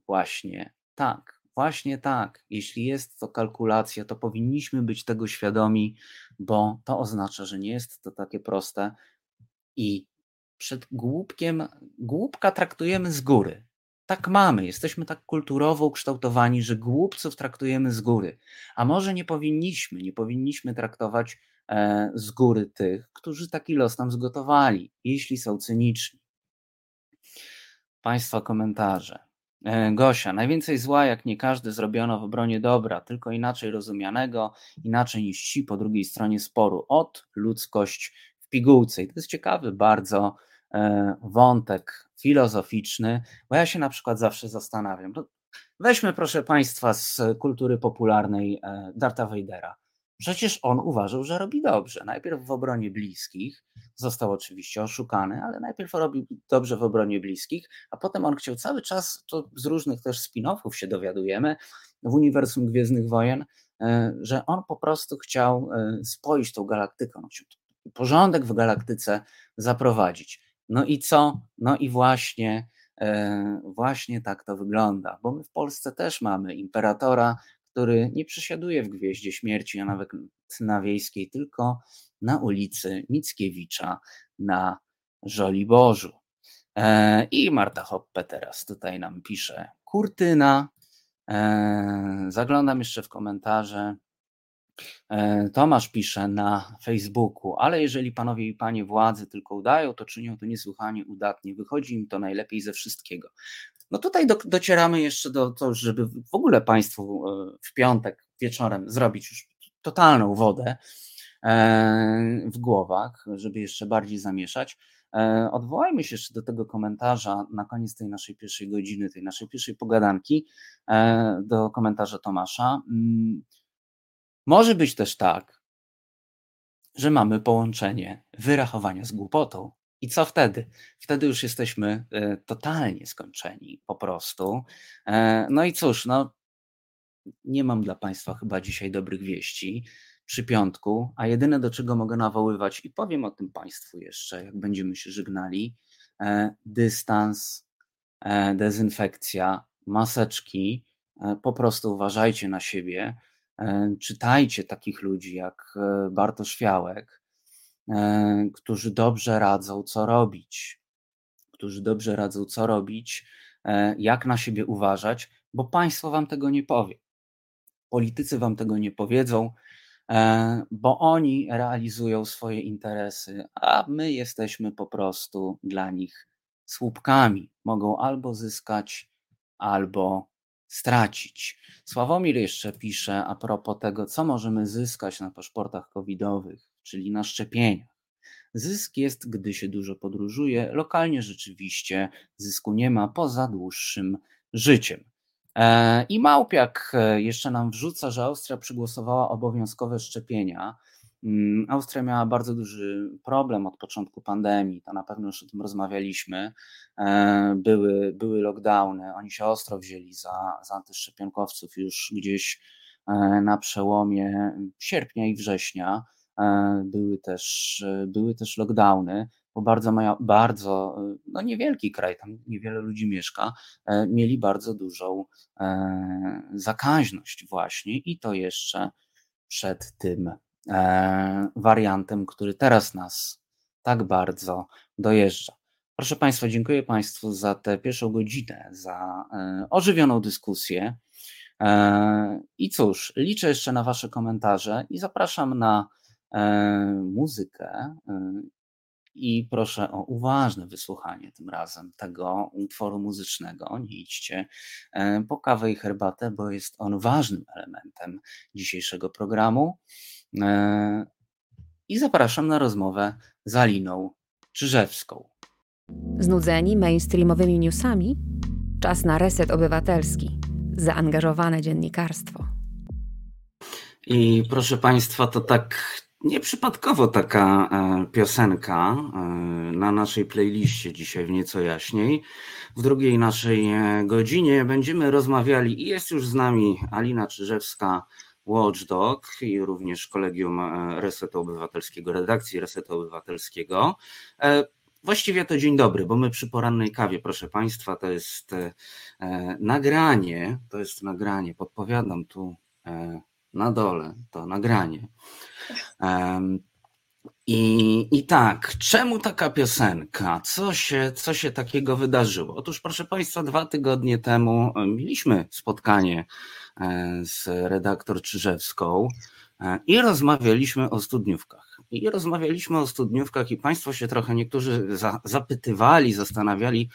właśnie tak, właśnie tak. Jeśli jest to kalkulacja, to powinniśmy być tego świadomi, bo to oznacza, że nie jest to takie proste i przed głupkiem, głupka traktujemy z góry. Tak mamy, jesteśmy tak kulturowo ukształtowani, że głupców traktujemy z góry, a może nie powinniśmy, nie powinniśmy traktować z góry tych, którzy taki los nam zgotowali, jeśli są cyniczni. Państwa komentarze. Gosia, najwięcej zła, jak nie każdy, zrobiono w obronie dobra, tylko inaczej rozumianego, inaczej niż ci po drugiej stronie sporu. Ot, ludzkość w pigułce. I to jest ciekawy bardzo wątek filozoficzny, bo ja się na przykład zawsze zastanawiam. Weźmy, proszę Państwa, z kultury popularnej Dartha Vadera. Przecież on uważał, że robi dobrze. Najpierw w obronie bliskich, został oczywiście oszukany, ale najpierw robił dobrze w obronie bliskich, a potem on chciał cały czas, to z różnych też spin-offów się dowiadujemy, w uniwersum Gwiezdnych Wojen, że on po prostu chciał spoić tą galaktykę, porządek w galaktyce zaprowadzić. No i co? No i właśnie, właśnie tak to wygląda, bo my w Polsce też mamy imperatora, który nie przesiaduje w Gwieździe Śmierci, a nawet na Wiejskiej, tylko na ulicy Mickiewicza na Żoliborzu. E, I Marta Hoppe teraz tutaj nam pisze kurtyna. E, zaglądam jeszcze w komentarze. E, Tomasz pisze na Facebooku, ale jeżeli panowie i panie władzy tylko udają, to czynią to niesłychanie udatnie. Wychodzi im to najlepiej ze wszystkiego. No tutaj do, docieramy jeszcze do to, żeby w ogóle Państwu w piątek wieczorem zrobić już totalną wodę w głowach, żeby jeszcze bardziej zamieszać. Odwołajmy się jeszcze do tego komentarza na koniec tej naszej pierwszej godziny, tej naszej pierwszej pogadanki, do komentarza Tomasza. Może być też tak, że mamy połączenie wyrachowania z głupotą. I co wtedy? Wtedy już jesteśmy totalnie skończeni po prostu. No i cóż, no nie mam dla Państwa chyba dzisiaj dobrych wieści przy piątku, a jedyne do czego mogę nawoływać i powiem o tym Państwu jeszcze, jak będziemy się żegnali, dystans, dezynfekcja, maseczki, po prostu uważajcie na siebie, czytajcie takich ludzi jak Bartosz Fiałek, którzy dobrze radzą, co robić, którzy dobrze radzą, co robić, jak na siebie uważać, bo państwo wam tego nie powie. Politycy wam tego nie powiedzą, bo oni realizują swoje interesy, a my jesteśmy po prostu dla nich słupkami. Mogą albo zyskać, albo stracić. Sławomir jeszcze pisze a propos tego, co możemy zyskać na paszportach covidowych, czyli na szczepieniach. Zysk jest, gdy się dużo podróżuje, lokalnie rzeczywiście zysku nie ma poza dłuższym życiem. I Małpiak jeszcze nam wrzuca, że Austria przygłosowała obowiązkowe szczepienia. Austria miała bardzo duży problem od początku pandemii, to na pewno już o tym rozmawialiśmy. Były, były lockdowny, oni się ostro wzięli za, za antyszczepionkowców już gdzieś na przełomie sierpnia i września. Były też, były też lockdowny, bo bardzo, bardzo no niewielki kraj, tam niewiele ludzi mieszka, mieli bardzo dużą zakaźność właśnie i to jeszcze przed tym wariantem, który teraz nas tak bardzo dojeżdża. Proszę Państwa, dziękuję Państwu za tę pierwszą godzinę, za ożywioną dyskusję i cóż, liczę jeszcze na Wasze komentarze i zapraszam na muzykę i proszę o uważne wysłuchanie tym razem tego utworu muzycznego. Nie idźcie po kawę i herbatę, bo jest on ważnym elementem dzisiejszego programu i zapraszam na rozmowę z Aliną Czyżewską. Znudzeni mainstreamowymi newsami? Czas na reset obywatelski. Zaangażowane dziennikarstwo. I proszę Państwa, to tak nieprzypadkowo taka piosenka na naszej playliście dzisiaj w Nieco jaśniej. W drugiej naszej godzinie będziemy rozmawiali i jest już z nami Alina Czyżewska, Watchdog i również Kolegium Resetu Obywatelskiego, redakcji Resetu Obywatelskiego. Właściwie to dzień dobry, bo my przy porannej kawie, proszę Państwa, to jest nagranie, to jest nagranie, podpowiadam tu na dole, to nagranie. I, i tak, czemu taka piosenka? Co się, co się takiego wydarzyło? Otóż proszę Państwa, dwa tygodnie temu mieliśmy spotkanie z redaktor Czyżewską i rozmawialiśmy o studniówkach. I rozmawialiśmy o studniówkach i Państwo się trochę niektórzy za, zapytywali, zastanawiali,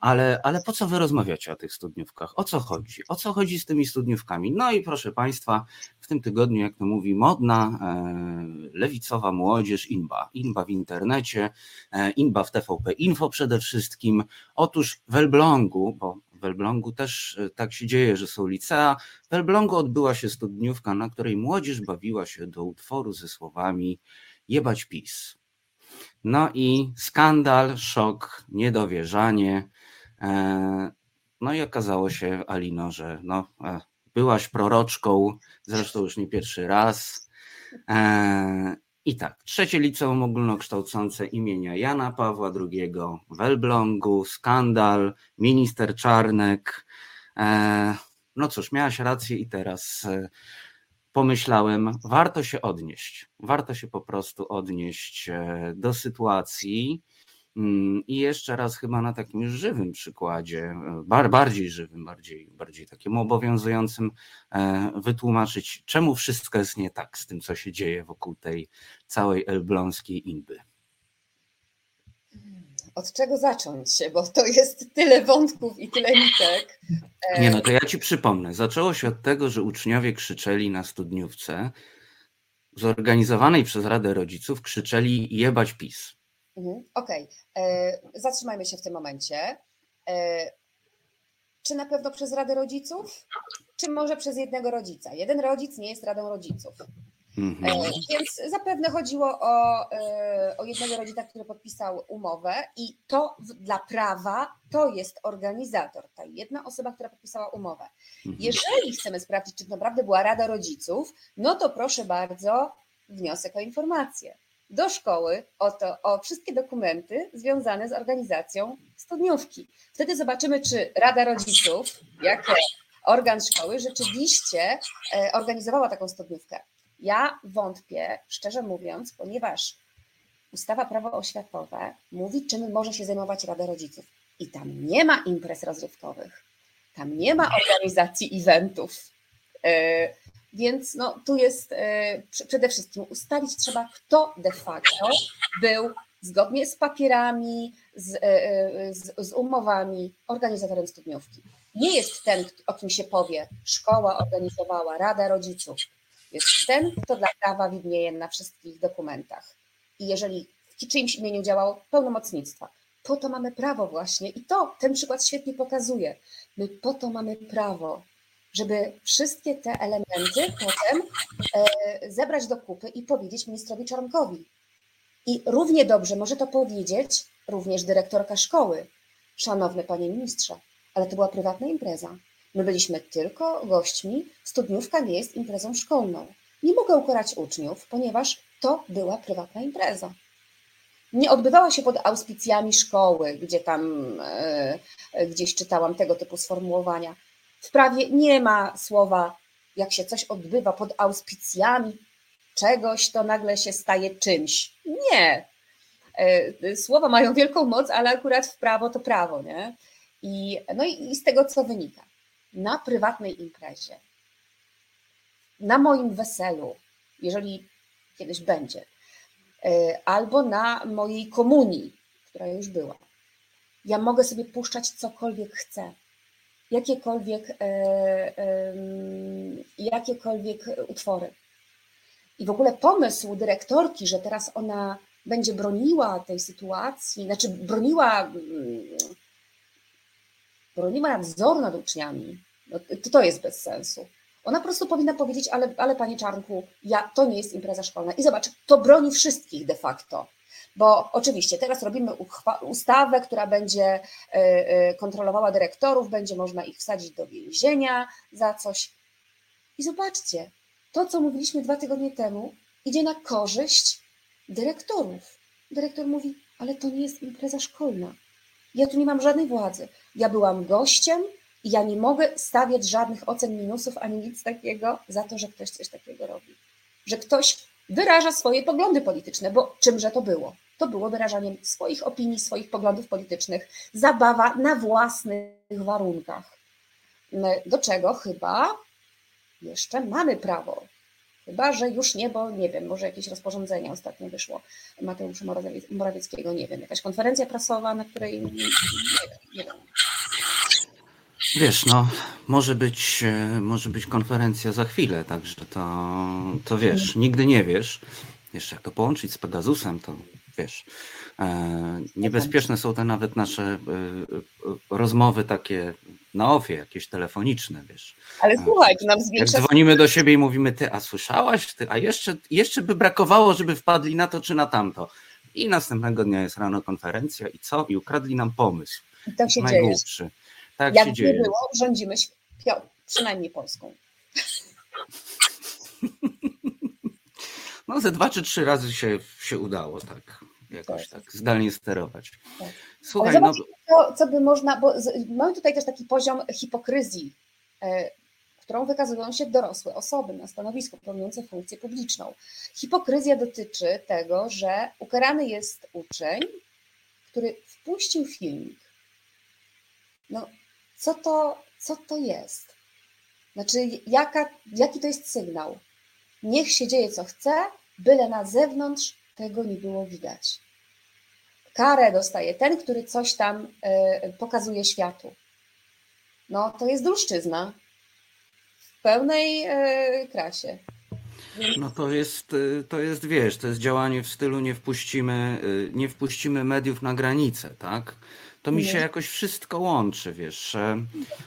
ale, ale po co wy rozmawiacie o tych studniówkach? O co chodzi? O co chodzi z tymi studniówkami? No i proszę Państwa, w tym tygodniu, jak to mówi modna e, lewicowa młodzież, inba. Inba w internecie, e, inba w T V P Info przede wszystkim. Otóż w Elblągu, bo w Elblągu też tak się dzieje, że są licea, w Elblągu odbyła się studniówka, na której młodzież bawiła się do utworu ze słowami jebać PiS. No i skandal, szok, niedowierzanie. No i okazało się, Alino, że no, byłaś proroczką, zresztą już nie pierwszy raz. I tak, trzecie Liceum Ogólnokształcące imienia Jana Pawła drugiego w Elblągu, skandal, minister Czarnek. No cóż, miałaś rację i teraz pomyślałem, warto się odnieść, warto się po prostu odnieść do sytuacji. I jeszcze raz chyba na takim już żywym przykładzie, bardziej żywym, bardziej, bardziej takim obowiązującym, wytłumaczyć, czemu wszystko jest nie tak z tym, co się dzieje wokół tej całej elbląskiej inby. Od czego zacząć, bo to jest tyle wątków i tyle nitek. Nie no, to ja ci przypomnę. Zaczęło się od tego, że uczniowie krzyczeli na studniówce zorganizowanej przez Radę Rodziców, krzyczeli jebać PiS. Okej, okay. Zatrzymajmy się w tym momencie. Czy na pewno przez Radę Rodziców? Czy może przez jednego rodzica? Jeden rodzic nie jest Radą Rodziców. Mm-hmm. Więc zapewne chodziło o, o jednego rodzica, który podpisał umowę i to dla prawa to jest organizator, ta jedna osoba, która podpisała umowę. Mm-hmm. Jeżeli chcemy sprawdzić, czy naprawdę była Rada Rodziców, no to proszę bardzo, wniosek o informację do szkoły o, to, o wszystkie dokumenty związane z organizacją studniówki. Wtedy zobaczymy, czy Rada Rodziców, jako organ szkoły, rzeczywiście organizowała taką studniówkę. Ja wątpię, szczerze mówiąc, ponieważ ustawa Prawo oświatowe mówi, czym może się zajmować Rada Rodziców. I tam nie ma imprez rozrywkowych, tam nie ma organizacji eventów. Więc no, tu jest y, przede wszystkim ustalić trzeba, kto de facto był zgodnie z papierami, z, y, y, z, z umowami organizatorem studniówki. Nie jest ten, o kim się powie, szkoła organizowała, Rada Rodziców. Jest ten, kto dla prawa widnieje na wszystkich dokumentach. I jeżeli w czyimś imieniu działał pełnomocnictwa, po to mamy prawo właśnie i to ten przykład świetnie pokazuje. My po to mamy prawo, żeby wszystkie te elementy potem zebrać do kupy i powiedzieć ministrowi Czarnkowi. I równie dobrze może to powiedzieć również dyrektorka szkoły. Szanowny panie ministrze, ale to była prywatna impreza. My byliśmy tylko gośćmi, studniówka nie jest imprezą szkolną. Nie mogę ukarać uczniów, ponieważ to była prywatna impreza. Nie odbywała się pod auspicjami szkoły, gdzie tam gdzieś czytałam tego typu sformułowania. W prawie nie ma słowa, jak się coś odbywa pod auspicjami czegoś, to nagle się staje czymś. Nie. Słowa mają wielką moc, ale akurat w prawo to prawo, nie? I, no i z tego, co wynika. Na prywatnej imprezie, na moim weselu, jeżeli kiedyś będzie, albo na mojej komunii, która już była, ja mogę sobie puszczać cokolwiek chcę. Jakiekolwiek, jakiekolwiek utwory. I w ogóle pomysł dyrektorki, że teraz ona będzie broniła tej sytuacji, znaczy broniła broniła nadzoru nad uczniami, no, to, to jest bez sensu. Ona po prostu powinna powiedzieć, ale, ale panie Czarnku, ja, to nie jest impreza szkolna. I zobacz, to broni wszystkich de facto. Bo oczywiście teraz robimy ustawę, która będzie kontrolowała dyrektorów, będzie można ich wsadzić do więzienia za coś. I zobaczcie, to co mówiliśmy dwa tygodnie temu idzie na korzyść dyrektorów. Dyrektor mówi, ale to nie jest impreza szkolna. Ja tu nie mam żadnej władzy. Ja byłam gościem i ja nie mogę stawiać żadnych ocen, minusów ani nic takiego za to, że ktoś coś takiego robi. Że ktoś wyraża swoje poglądy polityczne, bo czymże to było? To było wyrażaniem swoich opinii, swoich poglądów politycznych, zabawa na własnych warunkach, do czego chyba jeszcze mamy prawo, chyba że już nie, bo nie wiem, może jakieś rozporządzenie ostatnio wyszło Mateusza Morawieckiego, nie wiem, jakaś konferencja prasowa, na której nie wiem, nie wiem. Wiesz, no, może być, może być konferencja za chwilę, także to, to wiesz, nigdy nie wiesz. Jeszcze jak to połączyć z Pegasusem, to wiesz, e, niebezpieczne są te nawet nasze e, rozmowy takie na ofie, jakieś telefoniczne, wiesz. Ale słuchaj, to nam zwiększa... Jak dzwonimy do siebie i mówimy, ty, a słyszałaś? Ty, a jeszcze, jeszcze by brakowało, żeby wpadli na to czy na tamto. I następnego dnia jest rano konferencja i co? I ukradli nam pomysł. I to się dzieje. Tak jak nie dzieje. Było, rządzimy świą, przynajmniej Polską. No ze dwa czy trzy razy się, się udało tak jakoś tak, tak zdalnie sterować. Tak. Słuchaj, no... co, co by można, bo z, mamy tutaj też taki poziom hipokryzji, y, którą wykazują się dorosłe osoby na stanowisku pełniące funkcję publiczną. Hipokryzja dotyczy tego, że ukarany jest uczeń, który wpuścił filmik. No, co to, co to jest? Znaczy, jaka, jaki to jest sygnał? Niech się dzieje, co chce, byle na zewnątrz tego nie było widać. Karę dostaje ten, który coś tam y, pokazuje światu. No, to jest dulszczyzna w pełnej y, krasie. No to jest, to jest, wiesz, to jest działanie w stylu nie wpuścimy, nie wpuścimy mediów na granicę, tak? To mi się jakoś wszystko łączy, wiesz.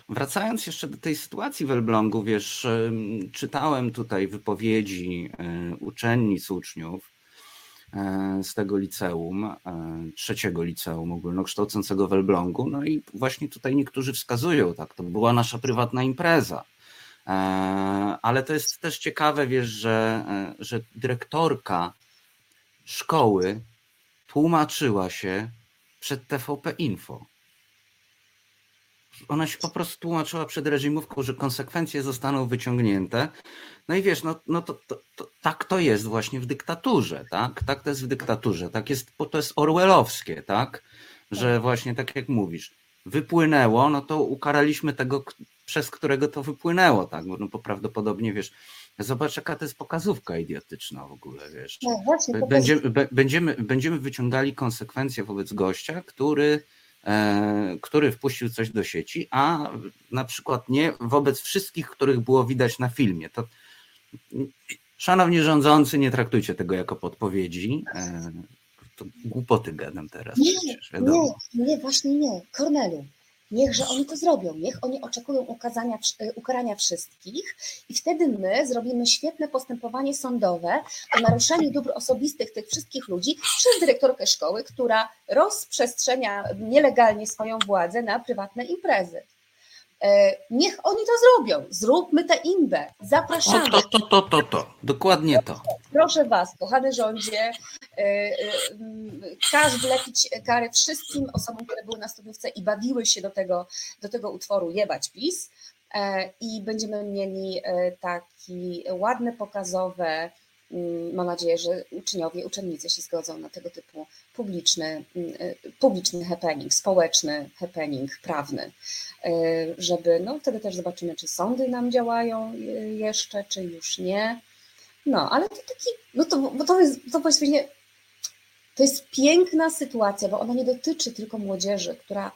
Wracając jeszcze do tej sytuacji w Elblągu, wiesz, czytałem tutaj wypowiedzi uczennic, uczniów z tego liceum, trzeciego liceum ogólnokształcącego w Elblągu, no i właśnie tutaj niektórzy wskazują, tak, to była nasza prywatna impreza. Ale to jest też ciekawe, wiesz, że, że dyrektorka szkoły tłumaczyła się przed T V P Info. Ona się po prostu tłumaczyła przed reżimówką, że konsekwencje zostaną wyciągnięte. No i wiesz, no, no to, to, to tak to jest właśnie w dyktaturze, tak? Tak to jest w dyktaturze, tak jest, bo to jest orwellowskie, tak? Że właśnie tak jak mówisz, wypłynęło, no to ukaraliśmy tego, przez którego to wypłynęło, tak? No bo prawdopodobnie, wiesz, zobacz, jaka to jest pokazówka idiotyczna w ogóle, wiesz. No właśnie, będziemy, b- będziemy, będziemy wyciągali konsekwencje wobec gościa, który, e, który wpuścił coś do sieci, a na przykład nie wobec wszystkich, których było widać na filmie. To, szanowni rządzący, nie traktujcie tego jako podpowiedzi. E, to głupoty gadam teraz. Nie, przecież, wiadomo. nie, nie, właśnie nie. Kornelu. Niechże oni to zrobią, niech oni oczekują ukazania, ukarania wszystkich i wtedy my zrobimy świetne postępowanie sądowe o naruszeniu dóbr osobistych tych wszystkich ludzi przez dyrektorkę szkoły, która rozprzestrzenia nielegalnie swoją władzę na prywatne imprezy. Niech oni to zrobią, zróbmy tę imbę, zapraszamy. To, to, to, to, to, dokładnie to. Proszę was, kochany rządzie, każ wlepić karę wszystkim osobom, które były na studniówce i bawiły się do tego, do tego utworu jebać PiS i będziemy mieli takie ładne, pokazowe, mam nadzieję, że uczniowie, uczennice się zgodzą na tego typu publiczny, publiczny happening, społeczny happening prawny, żeby, no wtedy też zobaczymy, czy sądy nam działają jeszcze, czy już nie. No, ale to taki, no to, bo to jest, to powiedzmy, to jest piękna sytuacja, bo ona nie dotyczy tylko młodzieży, która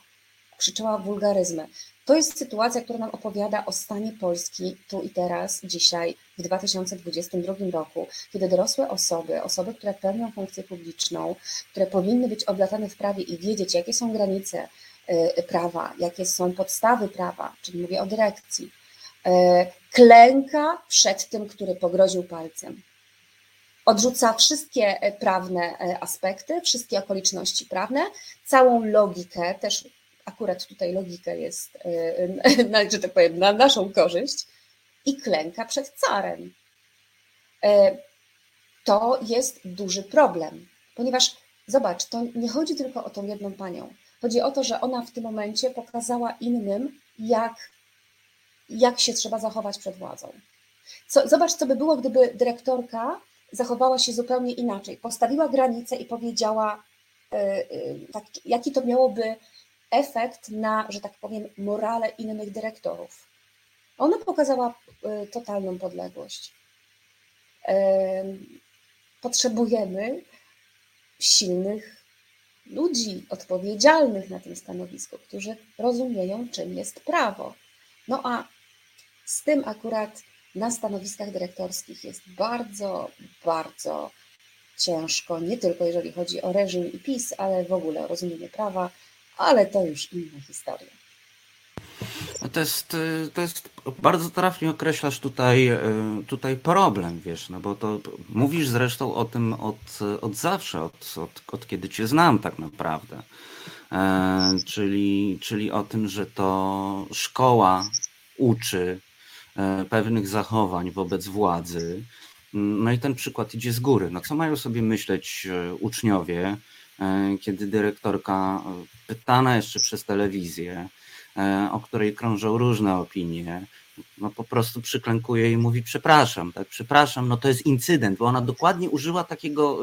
krzyczała wulgaryzmy. To jest sytuacja, która nam opowiada o stanie Polski tu i teraz, dzisiaj, w dwa tysiące dwudziestym drugim roku, kiedy dorosłe osoby, osoby, które pełnią funkcję publiczną, które powinny być oblatane w prawie i wiedzieć, jakie są granice prawa, jakie są podstawy prawa, czyli mówię o dyrekcji, klęka przed tym, który pogroził palcem. Odrzuca wszystkie prawne aspekty, wszystkie okoliczności prawne, całą logikę, też akurat tutaj logika jest, że tak powiem, na naszą korzyść, i klęka przed carem. To jest duży problem, ponieważ zobacz, to nie chodzi tylko o tą jedną panią. Chodzi o to, że ona w tym momencie pokazała innym, jak, jak się trzeba zachować przed władzą. Co, zobacz, co by było, gdyby dyrektorka zachowała się zupełnie inaczej, postawiła granicę i powiedziała, yy, yy, tak, jaki to miałoby efekt na, że tak powiem, morale innych dyrektorów. Ona pokazała yy, totalną podległość. Yy, potrzebujemy silnych ludzi odpowiedzialnych na tym stanowisku, którzy rozumieją, czym jest prawo. No a z tym akurat na stanowiskach dyrektorskich jest bardzo, bardzo ciężko, nie tylko jeżeli chodzi o reżim i PiS, ale w ogóle o rozumienie prawa, ale to już inna historia. To jest, to jest bardzo trafnie określasz tutaj, tutaj problem, wiesz, no bo to mówisz zresztą o tym od, od zawsze, od, od, od kiedy cię znam tak naprawdę, e, czyli, czyli o tym, że to szkoła uczy pewnych zachowań wobec władzy, no i ten przykład idzie z góry. No co mają sobie myśleć uczniowie, kiedy dyrektorka pytana jeszcze przez telewizję, o której krążą różne opinie, no po prostu przyklękuje i mówi przepraszam, tak, przepraszam, no to jest incydent, bo ona dokładnie użyła takiego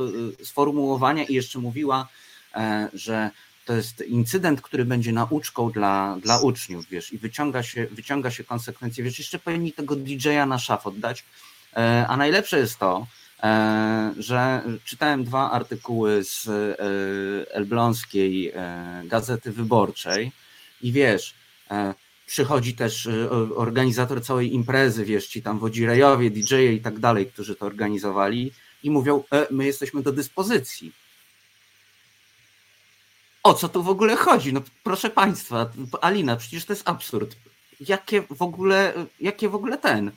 sformułowania i jeszcze mówiła, że to jest incydent, który będzie nauczką dla, dla uczniów, wiesz, i wyciąga się, wyciąga się konsekwencje, wiesz, jeszcze powinni tego didżeja na szaf oddać, a najlepsze jest to, że czytałem dwa artykuły z elbląskiej Gazety Wyborczej i wiesz, przychodzi też organizator całej imprezy, wiesz, ci tam wodzirejowie, didżeje i tak dalej, którzy to organizowali i mówią, e, my jesteśmy do dyspozycji. O co tu w ogóle chodzi? No proszę państwa, Alina, przecież to jest absurd. Jakie w ogóle, jakie w ogóle ten?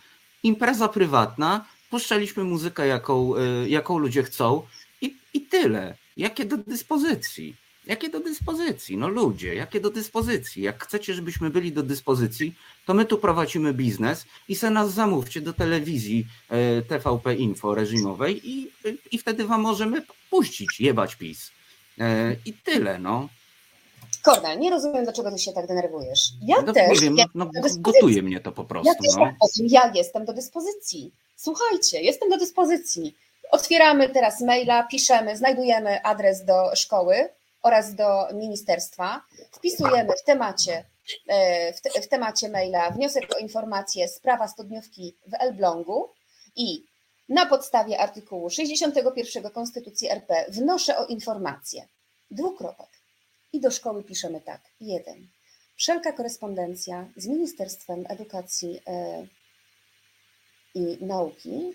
Impreza prywatna, puszczaliśmy muzykę, jaką, jaką ludzie chcą i, i tyle. Jakie do dyspozycji? Jakie do dyspozycji? No ludzie, jakie do dyspozycji? Jak chcecie, żebyśmy byli do dyspozycji, to my tu prowadzimy biznes i se nas zamówcie do telewizji T V P Info reżimowej i, i wtedy wam możemy puścić, jebać PiS. I tyle, no. Kornel, nie rozumiem, dlaczego ty się tak denerwujesz. Ja no, też. Wiem, ja no, gotuje mnie to po prostu. Ja, no. Też, ja jestem do dyspozycji. Słuchajcie, jestem do dyspozycji. Otwieramy teraz maila, piszemy, znajdujemy adres do szkoły oraz do ministerstwa. Wpisujemy w temacie, w, te, w temacie maila wniosek o informację sprawa studniówki w Elblągu i na podstawie artykułu sześćdziesiątego pierwszego Konstytucji R P wnoszę o informację. Dwukropek. I do szkoły piszemy tak. Jeden. Wszelka korespondencja z Ministerstwem Edukacji i Nauki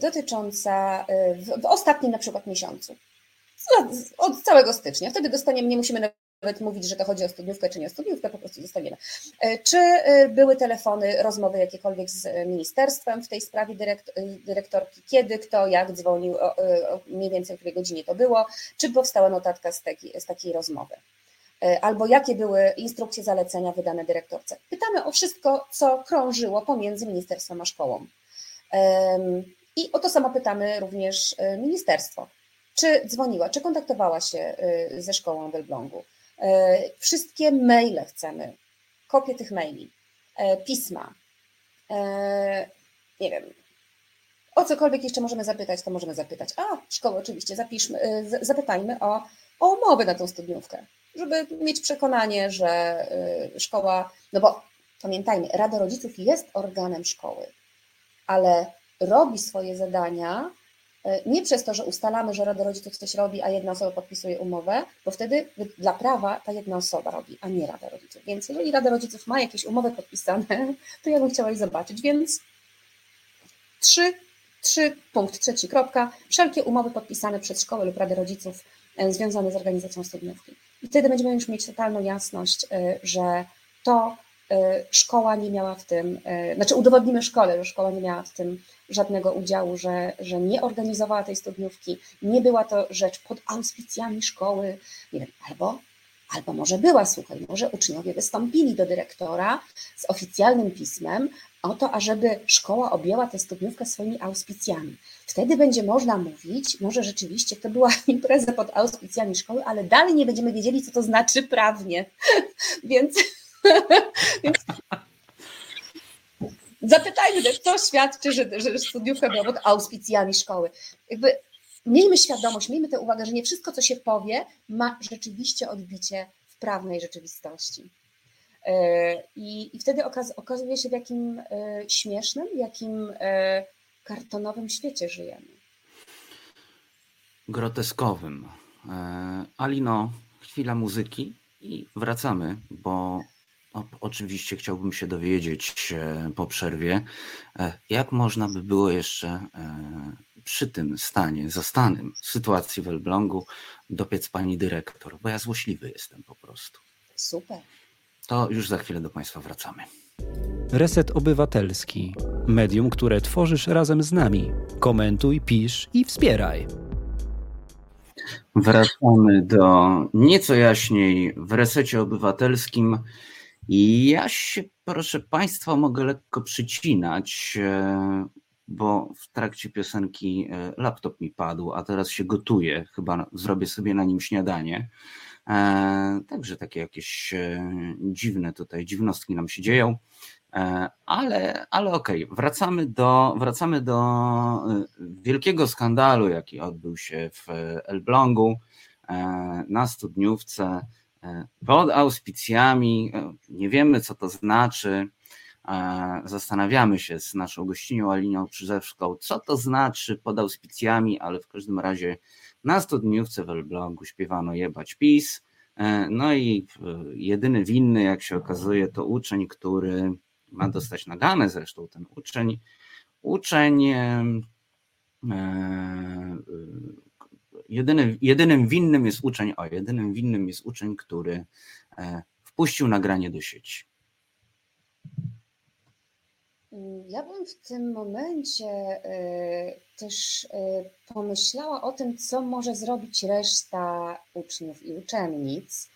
dotycząca w, w ostatnim na przykład miesiącu. Od całego stycznia. Wtedy dostaniemy, nie musimy nawet mówić, że to chodzi o studniówkę czy nie o studniówkę, po prostu dostaniemy. Czy były telefony, rozmowy jakiekolwiek z ministerstwem w tej sprawie dyrektorki, kiedy, kto, jak dzwonił, mniej więcej o której godzinie to było, czy powstała notatka z takiej, z takiej rozmowy, albo jakie były instrukcje, zalecenia wydane dyrektorce. Pytamy o wszystko, co krążyło pomiędzy ministerstwem a szkołą. I o to samo pytamy również ministerstwo. Czy dzwoniła, czy kontaktowała się ze szkołą w Elblągu. Wszystkie maile chcemy, kopie tych maili, pisma, nie wiem, o cokolwiek jeszcze możemy zapytać, to możemy zapytać. A, szkoły oczywiście, zapiszmy, zapytajmy o, o umowę na tą studniówkę, żeby mieć przekonanie, że szkoła, no bo pamiętajmy, Rada Rodziców jest organem szkoły, ale robi swoje zadania nie przez to, że ustalamy, że Rada Rodziców coś robi, a jedna osoba podpisuje umowę, bo wtedy dla prawa ta jedna osoba robi, a nie Rada Rodziców. Więc jeżeli Rada Rodziców ma jakieś umowy podpisane, to ja bym chciała je zobaczyć. Więc trzy, trzy punkt trzeci kropka. Wszelkie umowy podpisane przez szkołę lub Radę Rodziców związane z organizacją studniówki. I wtedy będziemy już mieć totalną jasność, że to szkoła nie miała w tym, znaczy udowodnimy szkole, że szkoła nie miała w tym żadnego udziału, że, że nie organizowała tej studniówki, nie była to rzecz pod auspicjami szkoły, nie wiem, albo, albo może była, słuchaj, może uczniowie wystąpili do dyrektora z oficjalnym pismem o to, ażeby szkoła objęła tę studniówkę swoimi auspicjami. Wtedy będzie można mówić, może rzeczywiście to była impreza pod auspicjami szkoły, ale dalej nie będziemy wiedzieli, co to znaczy prawnie, więc... Więc zapytajmy też, co świadczy, że, że studniówka była pod auspicjami szkoły. Jakby miejmy świadomość, miejmy tę uwagę, że nie wszystko, co się powie, ma rzeczywiście odbicie w prawnej rzeczywistości. I, i wtedy okaz, okazuje się, w jakim śmiesznym, w jakim kartonowym świecie żyjemy. Groteskowym. Alino, chwila muzyki i wracamy, bo... Oczywiście chciałbym się dowiedzieć po przerwie, jak można by było jeszcze przy tym stanie, zastanym sytuacji w Elblągu dopiec pani dyrektor, bo ja złośliwy jestem po prostu. Super. To już za chwilę do Państwa wracamy. Reset Obywatelski. Medium, które tworzysz razem z nami. Komentuj, pisz i wspieraj. Wracamy do Nieco jaśniej w Resecie Obywatelskim. Ja się, proszę Państwa, mogę lekko przycinać, bo w trakcie piosenki laptop mi padł, a teraz się gotuję, chyba zrobię sobie na nim śniadanie. Także takie jakieś dziwne tutaj, dziwnostki nam się dzieją, ale, ale okej, wracamy do, wracamy do wielkiego skandalu, jaki odbył się w Elblągu na studniówce. Pod auspicjami, nie wiemy, co to znaczy, zastanawiamy się z naszą gościnią Aliną Czyżewską, co to znaczy pod auspicjami, ale w każdym razie na studniówce w Elblągu śpiewano jebać PiS, no i jedyny winny, jak się okazuje, to uczeń, który ma dostać nagane, zresztą ten uczeń, uczeń Jedyny, jedynym winnym jest uczeń, o, jedynym winnym jest uczeń, który wpuścił nagranie do sieci. Ja bym w tym momencie też pomyślała o tym, co może zrobić reszta uczniów i uczennic,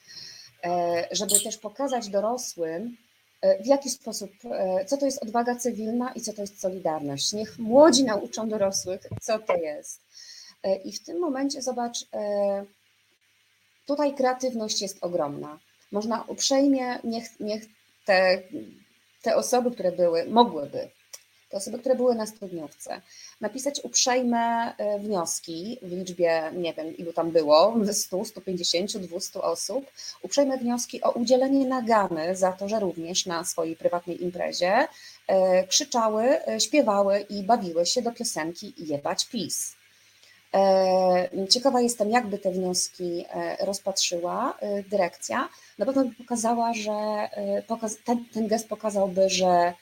żeby też pokazać dorosłym, w jaki sposób, co to jest odwaga cywilna i co to jest solidarność. Niech młodzi nauczą dorosłych, co to jest. I w tym momencie zobacz, tutaj kreatywność jest ogromna. Można uprzejmie, niech, niech te, te osoby, które były, mogłyby, te osoby, które były na studniówce, napisać uprzejme wnioski w liczbie, nie wiem, ilu tam było, sto, sto pięćdziesiąt, dwieście osób, uprzejme wnioski o udzielenie nagany za to, że również na swojej prywatnej imprezie krzyczały, śpiewały i bawiły się do piosenki Jebać PiS. Ciekawa jestem, jakby te wnioski rozpatrzyła dyrekcja. Na pewno by pokazała, że ten, ten gest pokazałby, że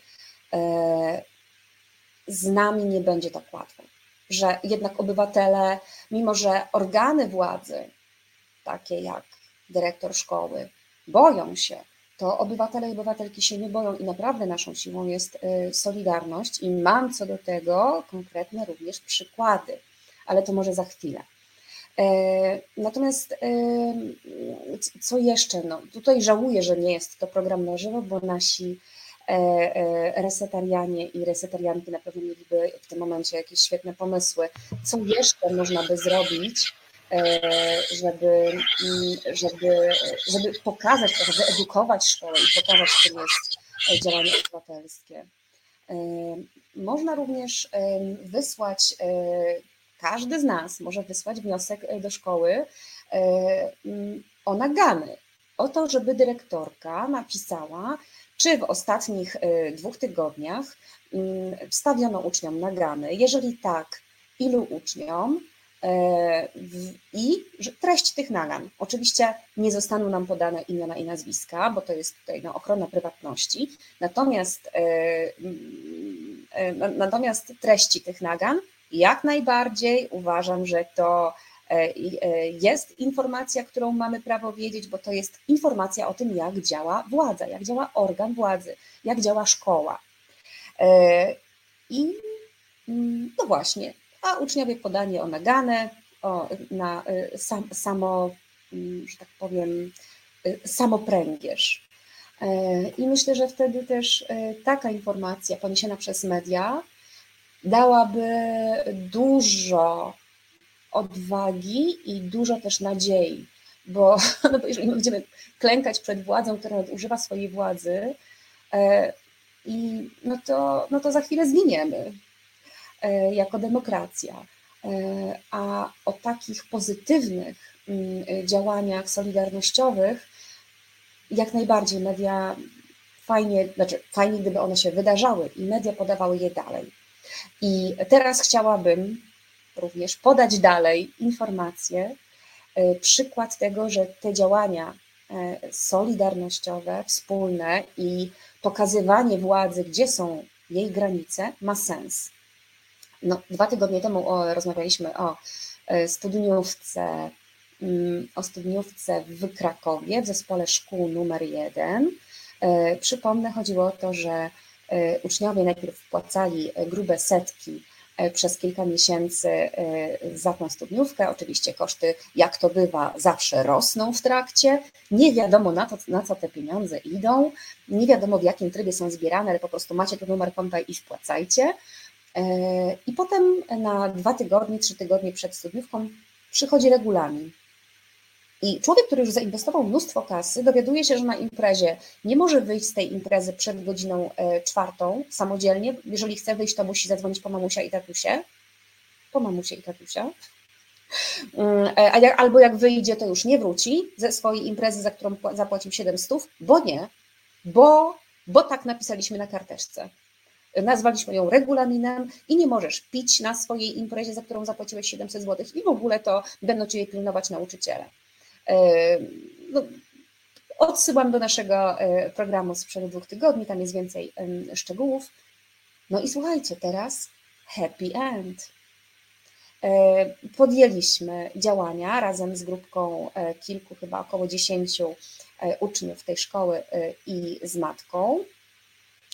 z nami nie będzie tak łatwo, że jednak obywatele, mimo że organy władzy, takie jak dyrektor szkoły, boją się, to obywatele i obywatelki się nie boją i naprawdę naszą siłą jest solidarność i mam co do tego konkretne również przykłady. Ale to może za chwilę. Natomiast co jeszcze? No, tutaj żałuję, że nie jest to program na żywo, bo nasi resetarianie i resetarianki na pewno mieliby w tym momencie jakieś świetne pomysły. Co jeszcze można by zrobić, żeby, żeby, żeby pokazać, żeby edukować szkołę i pokazać, czym jest działanie obywatelskie. Można również wysłać... Każdy z nas może wysłać wniosek do szkoły o nagany, o to, żeby dyrektorka napisała, czy w ostatnich dwóch tygodniach wstawiono uczniom nagany, jeżeli tak, ilu uczniom i treść tych nagan. Oczywiście nie zostaną nam podane imiona i nazwiska, bo to jest tutaj no, ochrona prywatności, natomiast, natomiast treści tych nagan jak najbardziej uważam, że to jest informacja, którą mamy prawo wiedzieć, bo to jest informacja o tym, jak działa władza, jak działa organ władzy, jak działa szkoła. I no właśnie, a uczniowie podanie o naganę, o, na sam, samo, że tak powiem, samopręgierz. I myślę, że wtedy też taka informacja poniesiona przez media dałaby dużo odwagi i dużo też nadziei, bo, no bo jeżeli będziemy klękać przed władzą, która nadużywa swojej władzy, i no, to, no to za chwilę zginiemy jako demokracja. A o takich pozytywnych działaniach solidarnościowych jak najbardziej media fajnie, znaczy fajnie, gdyby one się wydarzały i media podawały je dalej. I teraz chciałabym również podać dalej informację, przykład tego, że te działania solidarnościowe, wspólne i pokazywanie władzy, gdzie są jej granice, ma sens. No, dwa tygodnie temu o, rozmawialiśmy o studniówce, o studniówce w Krakowie w Zespole Szkół numer jeden. Przypomnę, chodziło o to, że uczniowie najpierw wpłacali grube setki przez kilka miesięcy za tą studniówkę. Oczywiście koszty, jak to bywa, zawsze rosną w trakcie. Nie wiadomo na, to, na co te pieniądze idą, nie wiadomo w jakim trybie są zbierane, ale po prostu macie ten numer konta i wpłacajcie. I potem na dwa tygodnie, trzy tygodnie przed studniówką przychodzi regulamin. I człowiek, który już zainwestował mnóstwo kasy, dowiaduje się, że na imprezie nie może wyjść z tej imprezy przed godziną czwartą samodzielnie. Jeżeli chce wyjść, to musi zadzwonić po mamusia i tatusie. Po mamusia i tatusia. Albo jak wyjdzie, to już nie wróci ze swojej imprezy, za którą zapłacił siedem stów, bo nie, bo, bo tak napisaliśmy na karteczce. Nazwaliśmy ją regulaminem i nie możesz pić na swojej imprezie, za którą zapłaciłeś siedemset złotych i w ogóle to będą cię pilnować nauczyciele. No, odsyłam do naszego programu sprzed dwóch tygodni, tam jest więcej szczegółów. No i słuchajcie, teraz happy end. Podjęliśmy działania razem z grupką kilku, chyba około dziesięciu uczniów tej szkoły i z matką.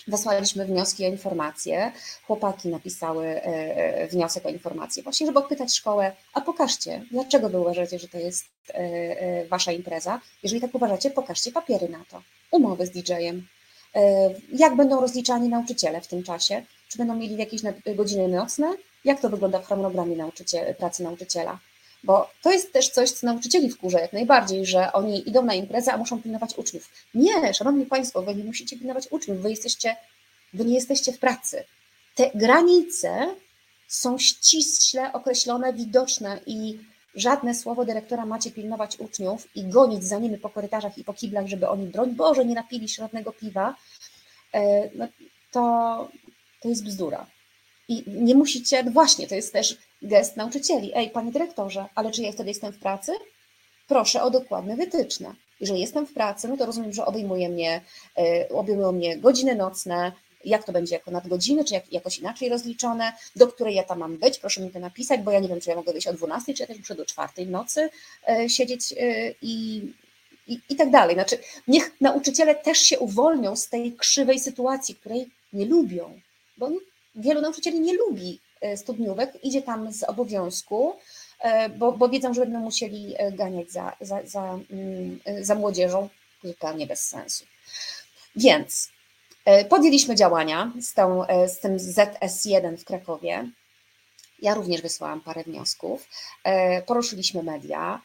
Wysłaliśmy wnioski o informacje, chłopaki napisały wniosek o informację, właśnie żeby odpytać szkołę, a pokażcie, dlaczego wy uważacie, że to jest wasza impreza. Jeżeli tak uważacie, pokażcie papiery na to, umowy z didżejem, jak będą rozliczani nauczyciele w tym czasie, czy będą mieli jakieś godziny nocne, jak to wygląda w harmonogramie nauczyciel, pracy nauczyciela. Bo to jest też coś, co nauczycieli wkurza jak najbardziej, że oni idą na imprezę, a muszą pilnować uczniów. Nie, szanowni państwo, wy nie musicie pilnować uczniów, wy, jesteście, wy nie jesteście w pracy. Te granice są ściśle określone, widoczne i żadne słowo dyrektora macie pilnować uczniów i gonić za nimi po korytarzach i po kiblach, żeby oni, broń Boże, nie napili się żadnego piwa, no to, to jest bzdura. I nie musicie, no właśnie, to jest też gest nauczycieli. Ej, panie dyrektorze, ale czy ja wtedy jestem w pracy? Proszę o dokładne wytyczne. Jeżeli jestem w pracy, no to rozumiem, że obejmuje mnie, obejmują mnie godziny nocne, jak to będzie jako nadgodziny, czy jak, jakoś inaczej rozliczone, do której ja tam mam być, proszę mi to napisać, bo ja nie wiem, czy ja mogę wyjść o dwunastej, czy ja też muszę do czwartej w nocy siedzieć i, i, i tak dalej. Znaczy, niech nauczyciele też się uwolnią z tej krzywej sytuacji, której nie lubią, bo oni wielu nauczycieli nie lubi studniówek, idzie tam z obowiązku, bo, bo wiedzą, że będą musieli ganiać za, za, za, za młodzieżą, zupełnie bez sensu. Więc podjęliśmy działania z, tą, z tym zet es jeden w Krakowie. Ja również wysłałam parę wniosków. Poruszyliśmy media.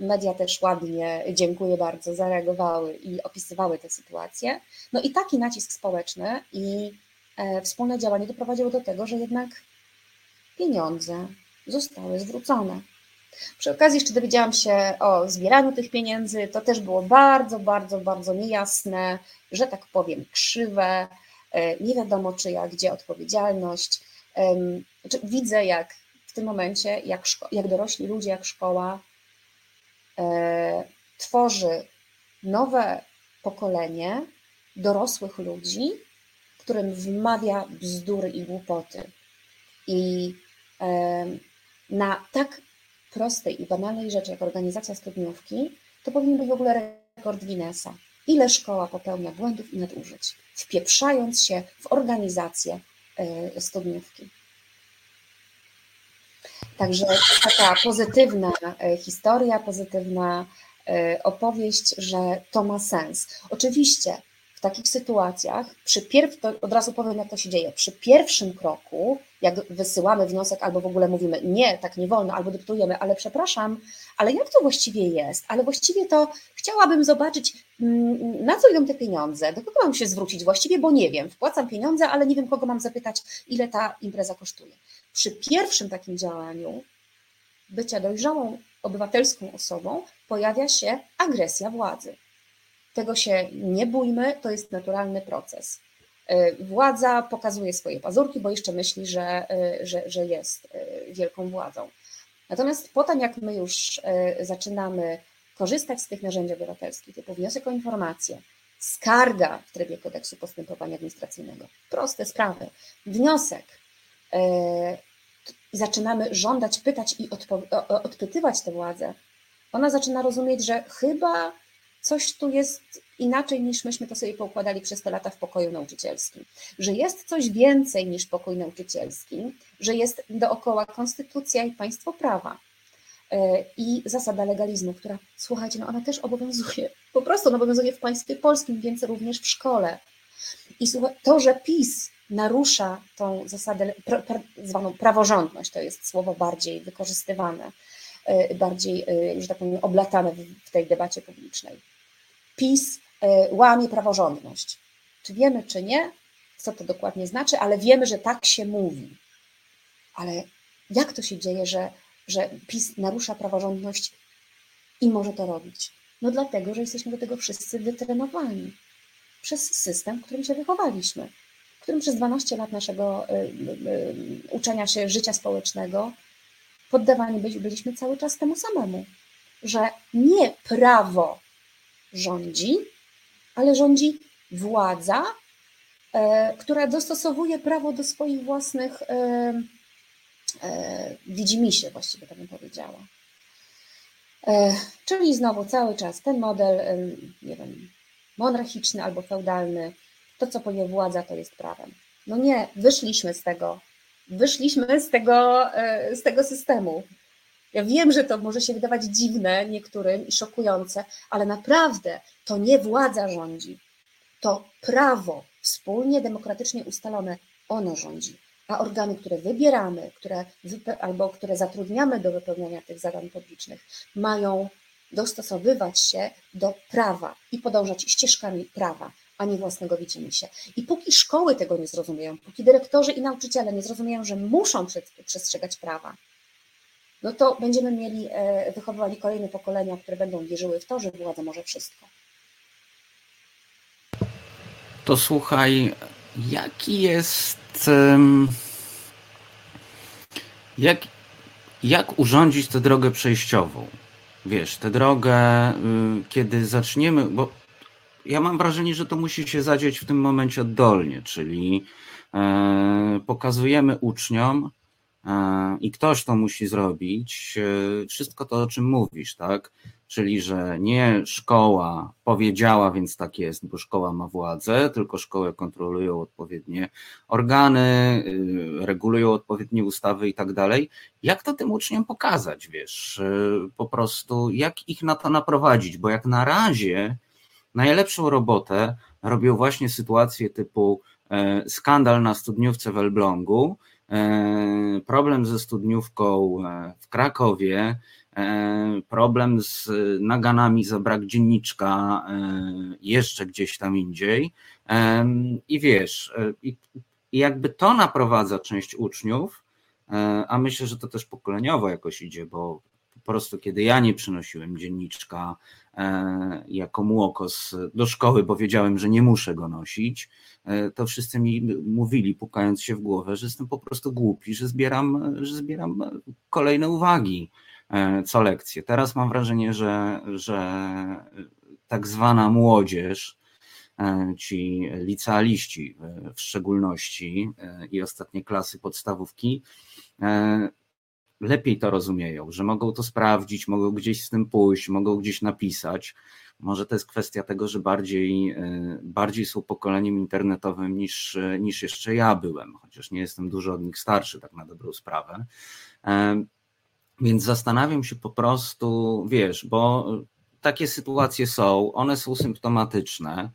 Media też ładnie, dziękuję bardzo, zareagowały i opisywały tę sytuację. No i taki nacisk społeczny i wspólne działanie doprowadziło do tego, że jednak pieniądze zostały zwrócone. Przy okazji jeszcze dowiedziałam się o zbieraniu tych pieniędzy. To też było bardzo, bardzo, bardzo niejasne, że tak powiem krzywe. Nie wiadomo czyja, gdzie odpowiedzialność. Widzę jak w tym momencie, jak, szko- jak dorośli ludzie, jak szkoła tworzy nowe pokolenie dorosłych ludzi, którym wmawia bzdury i głupoty. I na tak prostej i banalnej rzeczy, jak organizacja studniówki, to powinien być w ogóle rekord Guinnessa. Ile szkoła popełnia błędów i nadużyć, wpieprzając się w organizację studniówki. Także taka pozytywna historia, pozytywna opowieść, że to ma sens. Oczywiście w takich sytuacjach, przy pierw... od razu powiem, jak to się dzieje, przy pierwszym kroku, jak wysyłamy wniosek albo w ogóle mówimy nie, tak nie wolno, albo dyktujemy, ale przepraszam, ale jak to właściwie jest? Ale właściwie to chciałabym zobaczyć, na co idą te pieniądze, do kogo mam się zwrócić właściwie, bo nie wiem, wpłacam pieniądze, ale nie wiem, kogo mam zapytać, ile ta impreza kosztuje. Przy pierwszym takim działaniu bycia dojrzałą, obywatelską osobą pojawia się agresja władzy. Tego się nie bójmy, to jest naturalny proces. Władza pokazuje swoje pazurki, bo jeszcze myśli, że, że, że jest wielką władzą. Natomiast potem, jak my już zaczynamy korzystać z tych narzędzi obywatelskich, typu wniosek o informację, skarga w trybie kodeksu postępowania administracyjnego, proste sprawy, wniosek, zaczynamy żądać, pytać i odpytywać tę władzę, ona zaczyna rozumieć, że chyba coś tu jest inaczej, niż myśmy to sobie poukładali przez te lata w pokoju nauczycielskim. Że jest coś więcej niż pokój nauczycielski, że jest dookoła konstytucja i państwo prawa i zasada legalizmu, która, słuchajcie, no ona też obowiązuje, po prostu ona obowiązuje w państwie polskim, więc również w szkole. I to, że PiS narusza tą zasadę pra, pra, zwaną praworządność, to jest słowo bardziej wykorzystywane, bardziej, że tak powiem, oblatane w tej debacie publicznej. PiS łamie praworządność. Czy wiemy, czy nie, co to dokładnie znaczy, ale wiemy, że tak się mówi. Ale jak to się dzieje, że, że PiS narusza praworządność i może to robić? No dlatego, że jesteśmy do tego wszyscy wytrenowani przez system, w którym się wychowaliśmy, w którym przez dwanaście lat naszego y, y, y, uczenia się życia społecznego poddawani byliśmy cały czas temu samemu, że nie prawo rządzi, ale rządzi władza, y, która dostosowuje prawo do swoich własnych y, y, widzimisię, właściwie tak bym powiedziała. Y, czyli znowu cały czas ten model, y, nie wiem, monarchiczny albo feudalny, to, co powie władza, to jest prawem. No nie, wyszliśmy z tego, wyszliśmy z tego, z tego systemu. Ja wiem, że to może się wydawać dziwne niektórym i szokujące, ale naprawdę to nie władza rządzi. To prawo wspólnie, demokratycznie ustalone, ono rządzi. A organy, które wybieramy, które wype- albo które zatrudniamy do wypełniania tych zadań publicznych, mają dostosowywać się do prawa i podążać ścieżkami prawa, a nie własnego widzimisię. I póki szkoły tego nie zrozumieją, póki dyrektorzy i nauczyciele nie zrozumieją, że muszą przestrzegać prawa, no to będziemy mieli, wychowywali kolejne pokolenia, które będą wierzyły w to, że władza może wszystko. To słuchaj, jaki jest, jak, jak urządzić tę drogę przejściową? Wiesz, tę drogę, kiedy zaczniemy, bo ja mam wrażenie, że to musi się zadzieć w tym momencie oddolnie, czyli pokazujemy uczniom i ktoś to musi zrobić wszystko to, o czym mówisz, tak? Czyli, że nie szkoła powiedziała, więc tak jest, bo szkoła ma władzę, tylko szkołę kontrolują odpowiednie organy, regulują odpowiednie ustawy i tak dalej. Jak to tym uczniom pokazać, wiesz? Po prostu jak ich na to naprowadzić, bo jak na razie najlepszą robotę robią właśnie sytuacje typu skandal na studniówce w Elblągu, problem ze studniówką w Krakowie, problem z naganami za brak dzienniczka jeszcze gdzieś tam indziej. I wiesz, jakby to naprowadza część uczniów, a myślę, że to też pokoleniowo jakoś idzie, bo po prostu kiedy ja nie przynosiłem dzienniczka jako młokos do szkoły, bo wiedziałem, że nie muszę go nosić, to wszyscy mi mówili, pukając się w głowę, że jestem po prostu głupi, że zbieram, że zbieram kolejne uwagi co lekcje. Teraz mam wrażenie, że, że tak zwana młodzież, ci licealiści w szczególności i ostatnie klasy podstawówki, lepiej to rozumieją, że mogą to sprawdzić, mogą gdzieś z tym pójść, mogą gdzieś napisać. Może to jest kwestia tego, że bardziej, bardziej są pokoleniem internetowym niż, niż jeszcze ja byłem, chociaż nie jestem dużo od nich starszy, tak na dobrą sprawę. Więc zastanawiam się po prostu, wiesz, bo takie sytuacje są, one są symptomatyczne.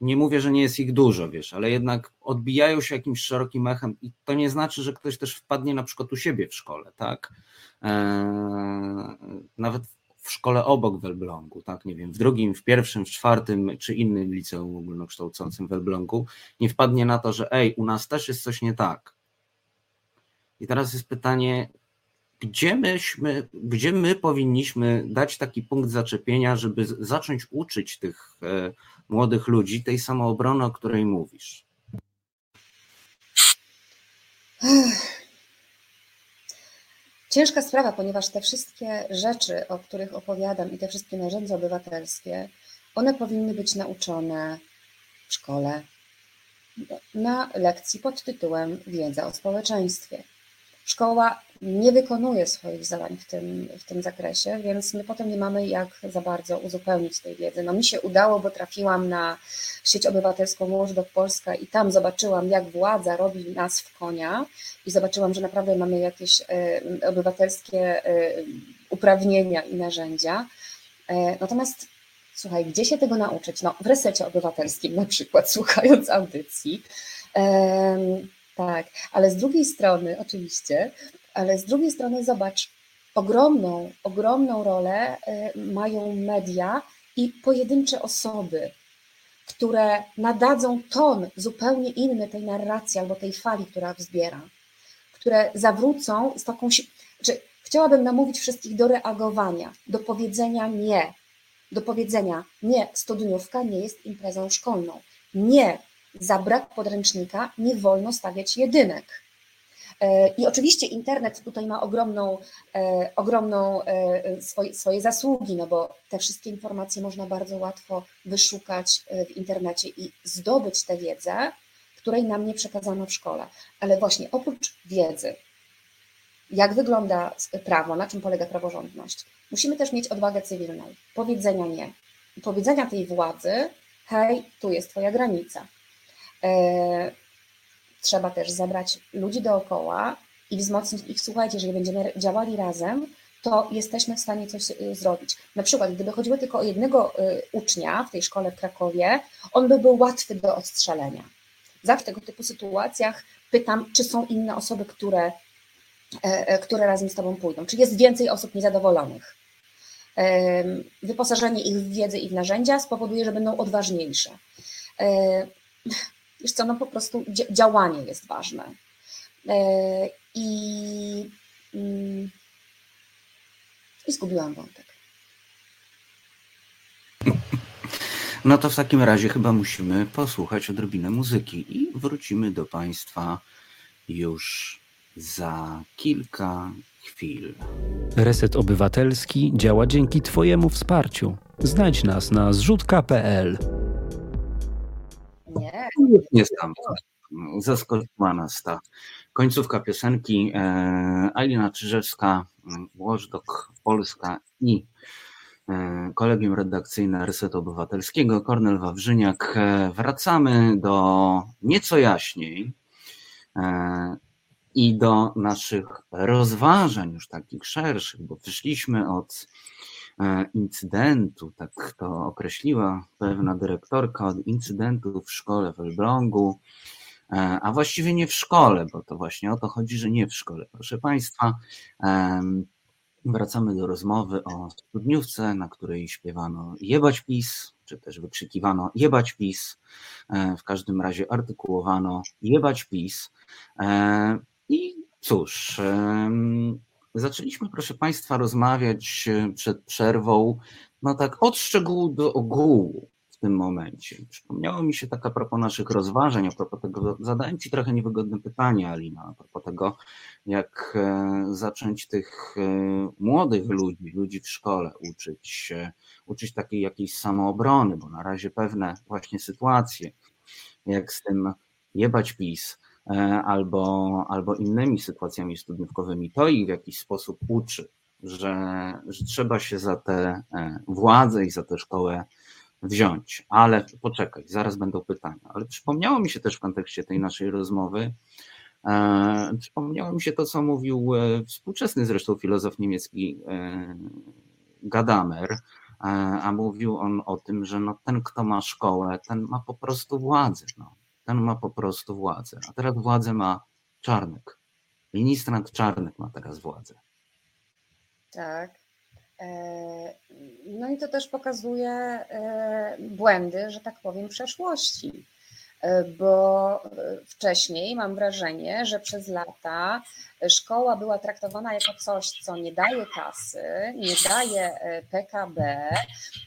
Nie mówię, że nie jest ich dużo, wiesz, ale jednak odbijają się jakimś szerokim echem i to nie znaczy, że ktoś też wpadnie na przykład u siebie w szkole, tak? Nawet w szkole obok w Elblągu, tak, nie wiem, w drugim, w pierwszym, w czwartym czy innym liceum ogólnokształcącym w Elblągu, nie wpadnie na to, że ej, u nas też jest coś nie tak. I teraz jest pytanie, gdzie myśmy, gdzie my powinniśmy dać taki punkt zaczepienia, żeby zacząć uczyć tych e, młodych ludzi tej samoobrony, o której mówisz? Ciężka sprawa, ponieważ te wszystkie rzeczy, o których opowiadam, i te wszystkie narzędzia obywatelskie, one powinny być nauczone w szkole na lekcji pod tytułem Wiedza o społeczeństwie. Szkoła nie wykonuje swoich zadań w tym, w tym zakresie, więc my potem nie mamy jak za bardzo uzupełnić tej wiedzy. No mi się udało, bo trafiłam na sieć obywatelską Watchdog Polska i tam zobaczyłam, jak władza robi nas w konia i zobaczyłam, że naprawdę mamy jakieś y, obywatelskie y, uprawnienia i narzędzia. Y, natomiast słuchaj, gdzie się tego nauczyć? No w Resecie Obywatelskim na przykład, słuchając audycji. Y, Tak, ale z drugiej strony, oczywiście, ale z drugiej strony zobacz, ogromną, ogromną rolę mają media i pojedyncze osoby, które nadadzą ton zupełnie inny tej narracji albo tej fali, która wzbiera, które zawrócą z taką... Znaczy, chciałabym namówić wszystkich do reagowania, do powiedzenia nie, do powiedzenia nie, studniówka nie jest imprezą szkolną, nie, za brak podręcznika nie wolno stawiać jedynek. I oczywiście internet tutaj ma ogromną, ogromną swoje, swoje zasługi, no bo te wszystkie informacje można bardzo łatwo wyszukać w internecie i zdobyć tę wiedzę, której nam nie przekazano w szkole. Ale właśnie oprócz wiedzy, jak wygląda prawo, na czym polega praworządność, musimy też mieć odwagę cywilną, powiedzenia nie. I powiedzenia tej władzy, hej, tu jest twoja granica. Trzeba też zabrać ludzi dookoła i wzmocnić ich. Słuchajcie, jeżeli będziemy działali razem, to jesteśmy w stanie coś zrobić. Na przykład, gdyby chodziło tylko o jednego ucznia w tej szkole w Krakowie, on by był łatwy do odstrzelenia. Zawsze w tego typu sytuacjach pytam, czy są inne osoby, które, które razem z tobą pójdą. Czy jest więcej osób niezadowolonych? Wyposażenie ich w wiedzę i w narzędzia spowoduje, że będą odważniejsze. Wiesz co, no po prostu działanie jest ważne. I, i zgubiłam wątek. No to w takim razie chyba musimy posłuchać odrobinę muzyki i wrócimy do Państwa już za kilka chwil. Reset Obywatelski działa dzięki Twojemu wsparciu. Znajdź nas na zrzutka kropka p l. Nie, nie znam. Zaskoczyła nas ta końcówka piosenki. Alina Czyżewska, Watchdog Polska i kolegium redakcyjne Resetu Obywatelskiego, Kornel Wawrzyniak. Wracamy do Nieco jaśniej i do naszych rozważań już takich szerszych, bo wyszliśmy od incydentu, tak to określiła pewna dyrektorka, od incydentu w szkole w Elblągu, a właściwie nie w szkole, bo to właśnie o to chodzi, że nie w szkole. Proszę Państwa, wracamy do rozmowy o studniówce, na której śpiewano jebać PiS, czy też wykrzykiwano jebać PiS, w każdym razie artykułowano jebać PiS i cóż... Zaczęliśmy, proszę Państwa, rozmawiać przed przerwą, no tak od szczegółu do ogółu w tym momencie. Przypomniało mi się tak a propos naszych rozważań, a propos tego, zadałem Ci trochę niewygodne pytanie, Alina, a propos tego, jak zacząć tych młodych ludzi, ludzi w szkole uczyć, uczyć takiej jakiejś samoobrony, bo na razie pewne właśnie sytuacje, jak z tym jebać PiS, albo, albo innymi sytuacjami studniówkowymi. To ich w jakiś sposób uczy, że, że trzeba się za tę władzę i za tę szkołę wziąć. Ale poczekaj, zaraz będą pytania. Ale przypomniało mi się też w kontekście tej naszej rozmowy, e, przypomniało mi się to, co mówił współczesny zresztą filozof niemiecki e, Gadamer, e, a mówił on o tym, że no, ten, kto ma szkołę, ten ma po prostu władzę. No. Ten ma po prostu władzę. A teraz władzę ma Czarnek. Ministrant Czarnek ma teraz władzę. Tak. No i to też pokazuje błędy, że tak powiem, przeszłości, bo wcześniej mam wrażenie, że przez lata szkoła była traktowana jako coś, co nie daje kasy, nie daje P K B,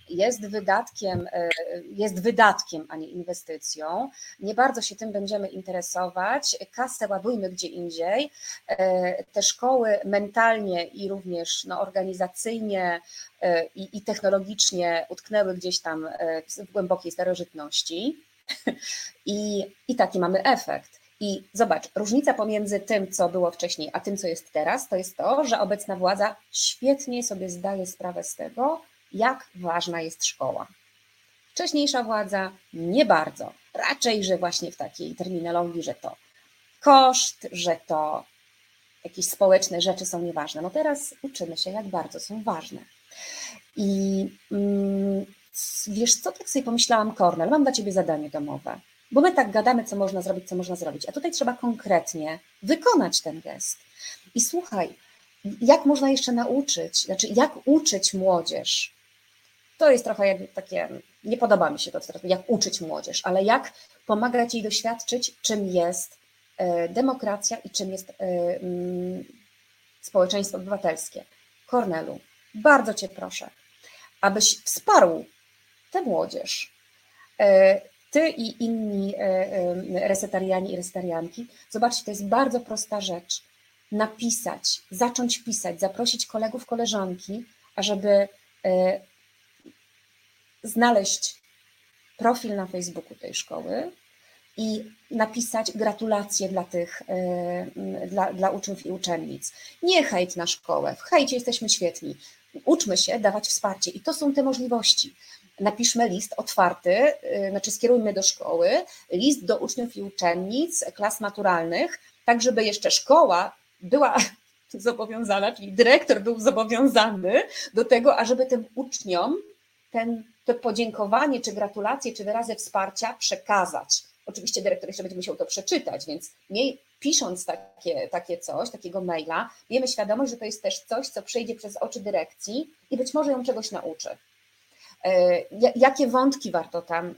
jest wydatkiem, jest wydatkiem, a nie inwestycją. Nie bardzo się tym będziemy interesować, kasę ładujmy gdzie indziej. Te szkoły mentalnie i również no, organizacyjnie i, i technologicznie utknęły gdzieś tam w głębokiej starożytności. I, I taki mamy efekt. I zobacz, różnica pomiędzy tym, co było wcześniej, a tym, co jest teraz, to jest to, że obecna władza świetnie sobie zdaje sprawę z tego, jak ważna jest szkoła. Wcześniejsza władza nie bardzo. Raczej, że właśnie w takiej terminologii, że to koszt, że to jakieś społeczne rzeczy są nieważne. No teraz uczymy się, jak bardzo są ważne. I... Mm, wiesz co, tak sobie pomyślałam, Kornel, mam dla ciebie zadanie domowe, bo my tak gadamy, co można zrobić, co można zrobić, a tutaj trzeba konkretnie wykonać ten gest. I słuchaj, jak można jeszcze nauczyć, znaczy jak uczyć młodzież, to jest trochę takie, nie podoba mi się to, jak uczyć młodzież, ale jak pomagać jej doświadczyć, czym jest demokracja i czym jest społeczeństwo obywatelskie. Kornelu, bardzo cię proszę, abyś wsparł tę młodzież, ty i inni resetariani i resetarianki. Zobaczcie, to jest bardzo prosta rzecz. Napisać, zacząć pisać, zaprosić kolegów, koleżanki, ażeby znaleźć profil na Facebooku tej szkoły i napisać gratulacje dla tych, dla, dla uczniów i uczennic. Nie hejt na szkołę, w hejcie jesteśmy świetni. Uczmy się dawać wsparcie i to są te możliwości. Napiszmy list otwarty, znaczy skierujmy do szkoły list do uczniów i uczennic klas maturalnych, tak żeby jeszcze szkoła była zobowiązana, czyli dyrektor był zobowiązany do tego, ażeby tym uczniom ten, to podziękowanie, czy gratulacje, czy wyrazy wsparcia przekazać. Oczywiście dyrektor jeszcze będzie musiał to przeczytać, więc nie, pisząc takie, takie coś, takiego maila, miejmy świadomość, że to jest też coś, co przejdzie przez oczy dyrekcji i być może ją czegoś nauczy. Jakie wątki warto tam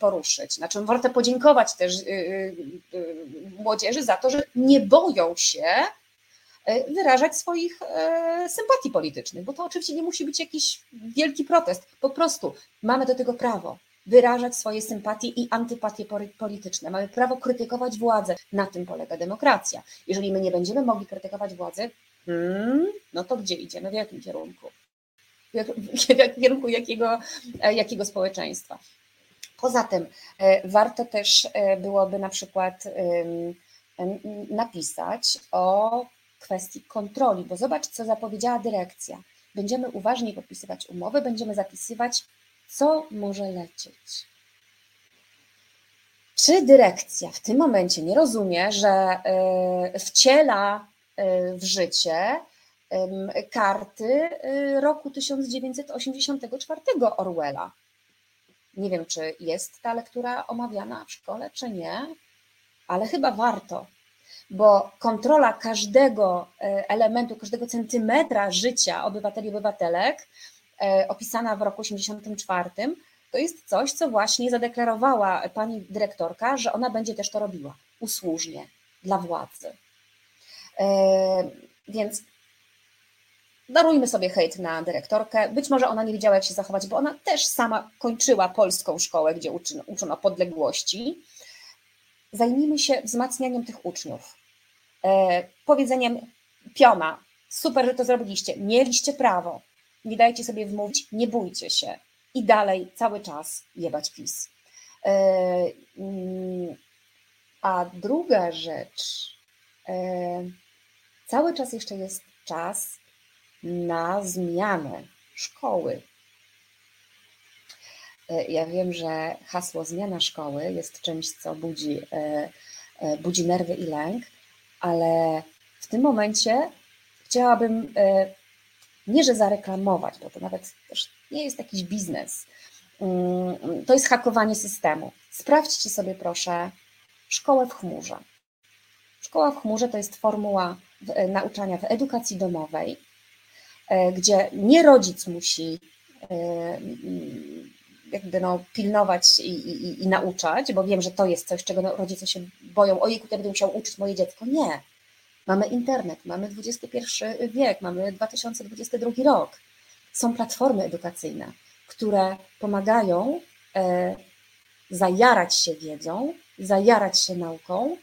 poruszyć? Znaczy, warto podziękować też młodzieży za to, że nie boją się wyrażać swoich sympatii politycznych, bo to oczywiście nie musi być jakiś wielki protest. Po prostu mamy do tego prawo. Wyrażać swoje sympatie i antypatie polityczne. Mamy prawo krytykować władzę. Na tym polega demokracja. Jeżeli my nie będziemy mogli krytykować władzy, hmm, no to gdzie idziemy? W jakim kierunku? W kierunku jakiego, jakiego społeczeństwa? Poza tym warto też byłoby na przykład napisać o kwestii kontroli, bo zobacz, co zapowiedziała dyrekcja. Będziemy uważniej podpisywać umowy, będziemy zapisywać, co może lecieć. Czy dyrekcja w tym momencie nie rozumie, że wciela w życie karty roku tysiąc dziewięćset osiemdziesiątego czwartego Orwella? Nie wiem, czy jest ta lektura omawiana w szkole, czy nie, ale chyba warto, bo kontrola każdego elementu, każdego centymetra życia obywateli i obywatelek opisana w roku osiemdziesiątym czwartym, to jest coś, co właśnie zadeklarowała pani dyrektorka, że ona będzie też to robiła usłużnie dla władzy. Więc darujmy sobie hejt na dyrektorkę. Być może ona nie wiedziała, jak się zachować, bo ona też sama kończyła polską szkołę, gdzie uczono, uczono podległości. Zajmijmy się wzmacnianiem tych uczniów. Powiedzeniem piona, super, że to zrobiliście, mieliście prawo. Nie dajcie sobie wmówić, nie bójcie się i dalej cały czas jebać PiS. A druga rzecz, cały czas jeszcze jest czas na zmianę szkoły. Ja wiem, że hasło zmiana szkoły jest czymś, co budzi, budzi nerwy i lęk, ale w tym momencie chciałabym nie, że zareklamować, bo to nawet też nie jest jakiś biznes. To jest hakowanie systemu. Sprawdźcie sobie proszę Szkołę w Chmurze. Szkoła w Chmurze to jest formuła nauczania w edukacji domowej, gdzie nie rodzic musi jakby no, pilnować i, i, i nauczać, bo wiem, że to jest coś, czego rodzice się boją. Ojej, ja będę musiał uczyć moje dziecko. Nie. Mamy internet, mamy dwudziesty pierwszy wiek, mamy dwa tysiące dwudziesty drugi rok. Są platformy edukacyjne, które pomagają e, zajarać się wiedzą, zajarać się nauką.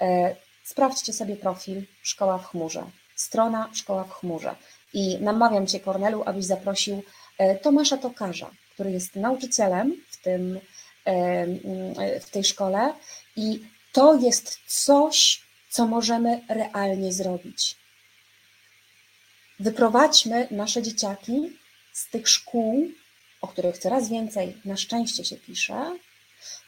E, sprawdźcie sobie profil Szkoła w Chmurze, strona Szkoła w Chmurze. I namawiam Cię, Kornelu, abyś zaprosił e, Tomasza Tokarza, który jest nauczycielem w, tym, w tej szkole, i to jest coś, co możemy realnie zrobić. Wyprowadźmy nasze dzieciaki z tych szkół, o których coraz więcej na szczęście się pisze,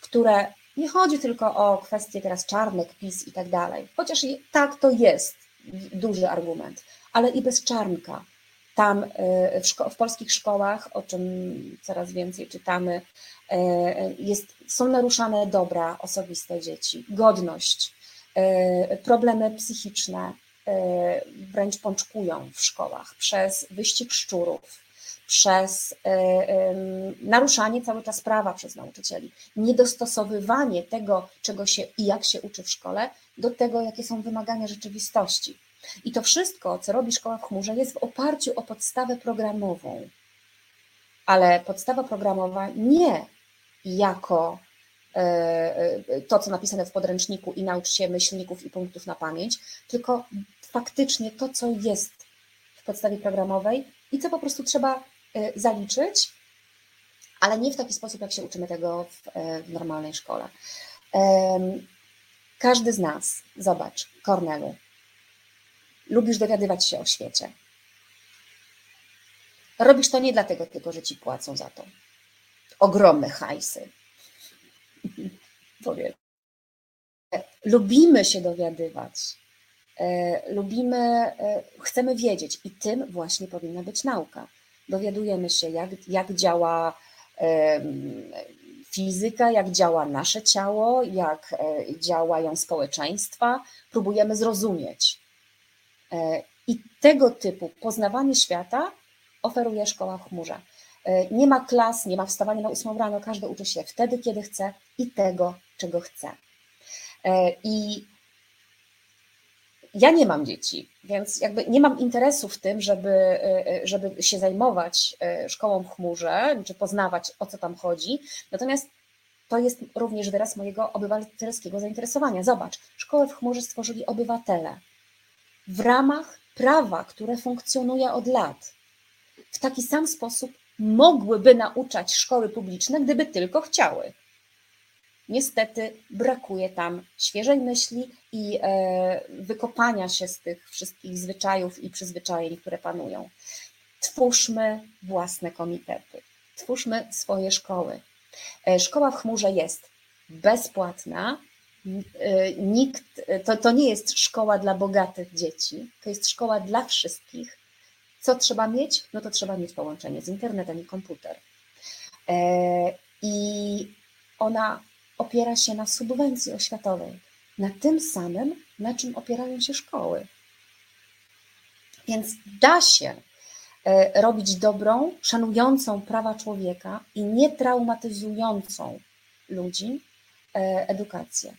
które nie chodzi tylko o kwestie teraz czarnek, PiS i tak dalej, chociaż tak to jest duży argument, ale i bez czarnka. Tam w, szko- w polskich szkołach, o czym coraz więcej czytamy, jest, są naruszane dobra osobiste dzieci, godność, problemy psychiczne wręcz pączkują w szkołach przez wyścig szczurów, przez naruszanie cały czas prawa przez nauczycieli, niedostosowywanie tego, czego się i jak się uczy w szkole, do tego, jakie są wymagania rzeczywistości. I to wszystko, co robi Szkoła w Chmurze, jest w oparciu o podstawę programową. Ale podstawa programowa nie jako to, co napisane w podręczniku i naucz się myślników i punktów na pamięć, tylko faktycznie to, co jest w podstawie programowej i co po prostu trzeba zaliczyć, ale nie w taki sposób, jak się uczymy tego w, w normalnej szkole. Każdy z nas, zobacz, Kornelu, lubisz dowiadywać się o świecie. Robisz to nie dlatego tylko, że ci płacą za to. Ogromne hajsy. Powiem. Lubimy się dowiadywać. Lubimy, chcemy wiedzieć i tym właśnie powinna być nauka. Dowiadujemy się, jak, jak działa fizyka, jak działa nasze ciało, jak działają społeczeństwa. Próbujemy zrozumieć. I tego typu poznawanie świata oferuje Szkoła w Chmurze. Nie ma klas, nie ma wstawania na ósmą rano, każdy uczy się wtedy, kiedy chce i tego, czego chce. I ja nie mam dzieci, więc jakby nie mam interesu w tym, żeby, żeby się zajmować Szkołą w Chmurze, czy poznawać, o co tam chodzi. Natomiast to jest również wyraz mojego obywatelskiego zainteresowania. Zobacz, Szkołę w Chmurze stworzyli obywatele. W ramach prawa, które funkcjonuje od lat, w taki sam sposób mogłyby nauczać szkoły publiczne, gdyby tylko chciały. Niestety brakuje tam świeżej myśli i e, wykopania się z tych wszystkich zwyczajów i przyzwyczajeń, które panują. Twórzmy własne komitety, twórzmy swoje szkoły. E, Szkoła w Chmurze jest bezpłatna. Nikt, to, to nie jest szkoła dla bogatych dzieci, to jest szkoła dla wszystkich. Co trzeba mieć? No to trzeba mieć połączenie z internetem i komputer. I ona opiera się na subwencji oświatowej, na tym samym, na czym opierają się szkoły. Więc da się robić dobrą, szanującą prawa człowieka i nie traumatyzującą ludzi edukację.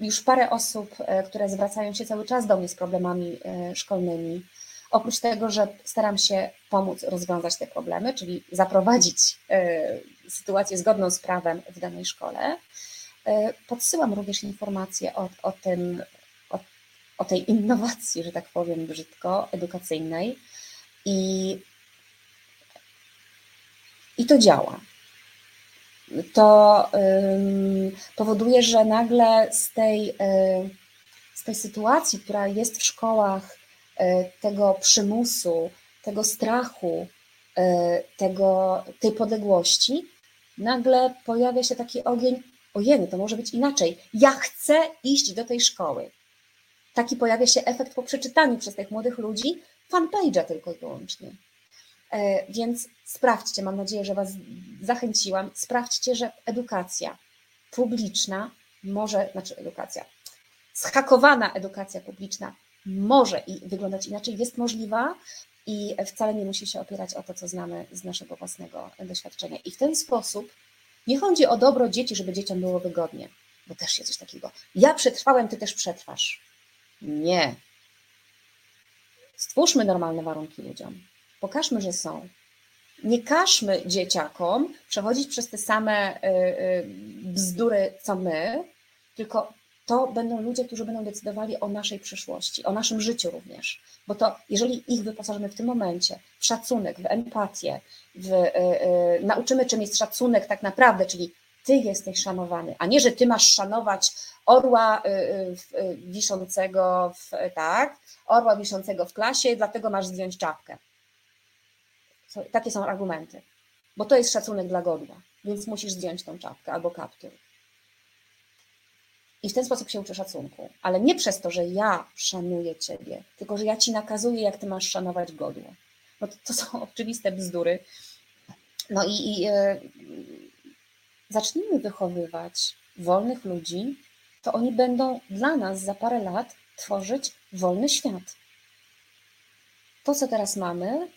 Już parę osób, które zwracają się cały czas do mnie z problemami szkolnymi, oprócz tego, że staram się pomóc rozwiązać te problemy, czyli zaprowadzić sytuację zgodną z prawem w danej szkole, podsyłam również informacje o, o tym, o, o tej innowacji, że tak powiem brzydko, edukacyjnej i, i to działa. to powoduje, że nagle z tej, z tej sytuacji, która jest w szkołach, tego przymusu, tego strachu, tego, tej podległości, nagle pojawia się taki ogień, ojej, to może być inaczej, ja chcę iść do tej szkoły. Taki pojawia się efekt po przeczytaniu przez tych młodych ludzi fanpage'a tylko i wyłącznie. Więc sprawdźcie, mam nadzieję, że Was zachęciłam, sprawdźcie, że edukacja publiczna może, znaczy edukacja, zhakowana edukacja publiczna może i wyglądać inaczej, jest możliwa i wcale nie musi się opierać o to, co znamy z naszego własnego doświadczenia. I w ten sposób nie chodzi o dobro dzieci, żeby dzieciom było wygodnie, bo też jest coś takiego. Ja przetrwałem, ty też przetrwasz. Nie. Stwórzmy normalne warunki ludziom. Pokażmy, że są. Nie każmy dzieciakom przechodzić przez te same bzdury, co my, tylko to będą ludzie, którzy będą decydowali o naszej przyszłości, o naszym życiu również. Bo to, jeżeli ich wyposażymy w tym momencie w szacunek, w empatię, w, yy, yy, nauczymy, czym jest szacunek tak naprawdę, czyli ty jesteś szanowany, a nie, że ty masz szanować orła yy, yy, wiszącego w, tak, orła wiszącego w klasie, dlatego masz zdjąć czapkę. Takie są argumenty, bo to jest szacunek dla godła, więc musisz zdjąć tą czapkę albo kaptur. I w ten sposób się uczy szacunku, ale nie przez to, że ja szanuję ciebie, tylko że ja ci nakazuję, jak ty masz szanować godło. No to, to są oczywiste bzdury. No i, i e, zacznijmy wychowywać wolnych ludzi, to oni będą dla nas za parę lat tworzyć wolny świat. To, co teraz mamy,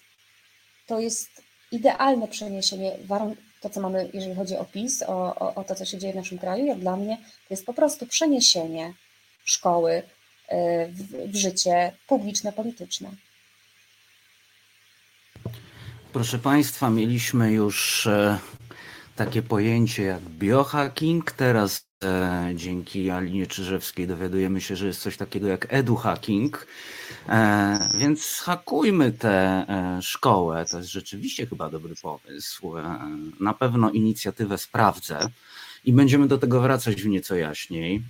to jest idealne przeniesienie warunków. To, co mamy, jeżeli chodzi o PiS, o, o, o to, co się dzieje w naszym kraju, jak dla mnie, to jest po prostu przeniesienie szkoły w, w życie publiczne, polityczne. Proszę Państwa, mieliśmy już takie pojęcie jak biohacking. Teraz dzięki Alinie Czyżewskiej dowiadujemy się, że jest coś takiego jak eduhacking. Więc hakujmy tę szkołę. To jest rzeczywiście chyba dobry pomysł. Na pewno inicjatywę sprawdzę i będziemy do tego wracać w Nieco jaśniej.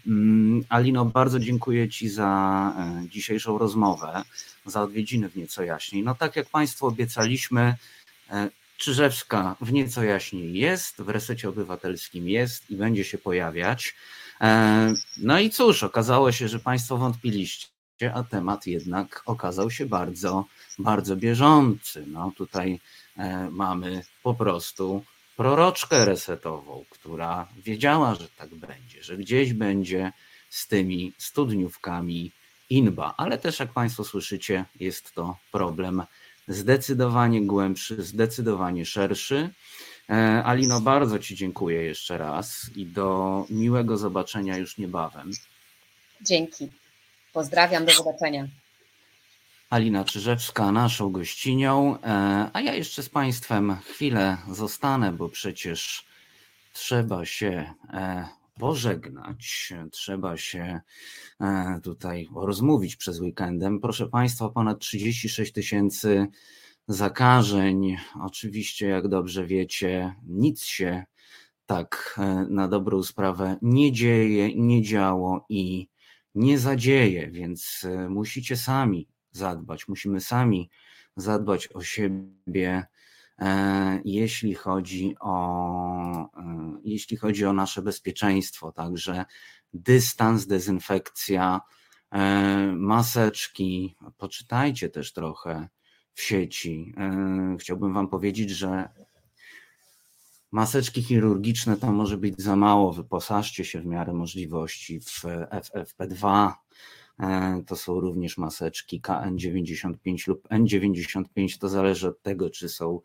Alino, bardzo dziękuję Ci za dzisiejszą rozmowę, za odwiedziny w Nieco jaśniej. No tak jak Państwu obiecaliśmy, Czyżewska w Nieco jaśniej jest, w Resecie Obywatelskim jest i będzie się pojawiać. No i cóż, okazało się, że Państwo wątpiliście, a temat jednak okazał się bardzo, bardzo bieżący. No tutaj mamy po prostu proroczkę resetową, która wiedziała, że tak będzie, że gdzieś będzie z tymi studniówkami inba, ale też jak Państwo słyszycie, jest to problem zdecydowanie głębszy, zdecydowanie szerszy. Alino, bardzo Ci dziękuję jeszcze raz i do miłego zobaczenia już niebawem. Dzięki. Pozdrawiam, do zobaczenia. Alina Czyżewska naszą gościnią, a ja jeszcze z Państwem chwilę zostanę, bo przecież trzeba się pożegnać, trzeba się tutaj rozmówić przez weekendem. Proszę Państwa, ponad trzydzieści sześć tysięcy zakażeń. Oczywiście, jak dobrze wiecie, nic się tak na dobrą sprawę nie dzieje, nie działo i nie zadzieje, więc musicie sami zadbać, musimy sami zadbać o siebie, jeśli chodzi o, jeśli chodzi o nasze bezpieczeństwo, także dystans, dezynfekcja, maseczki, poczytajcie też trochę w sieci. Chciałbym Wam powiedzieć, że maseczki chirurgiczne to może być za mało, wyposażcie się w miarę możliwości w F F P dwa, to są również maseczki K N dziewięćdziesiąt pięć lub N dziewięćdziesiąt pięć, to zależy od tego, czy są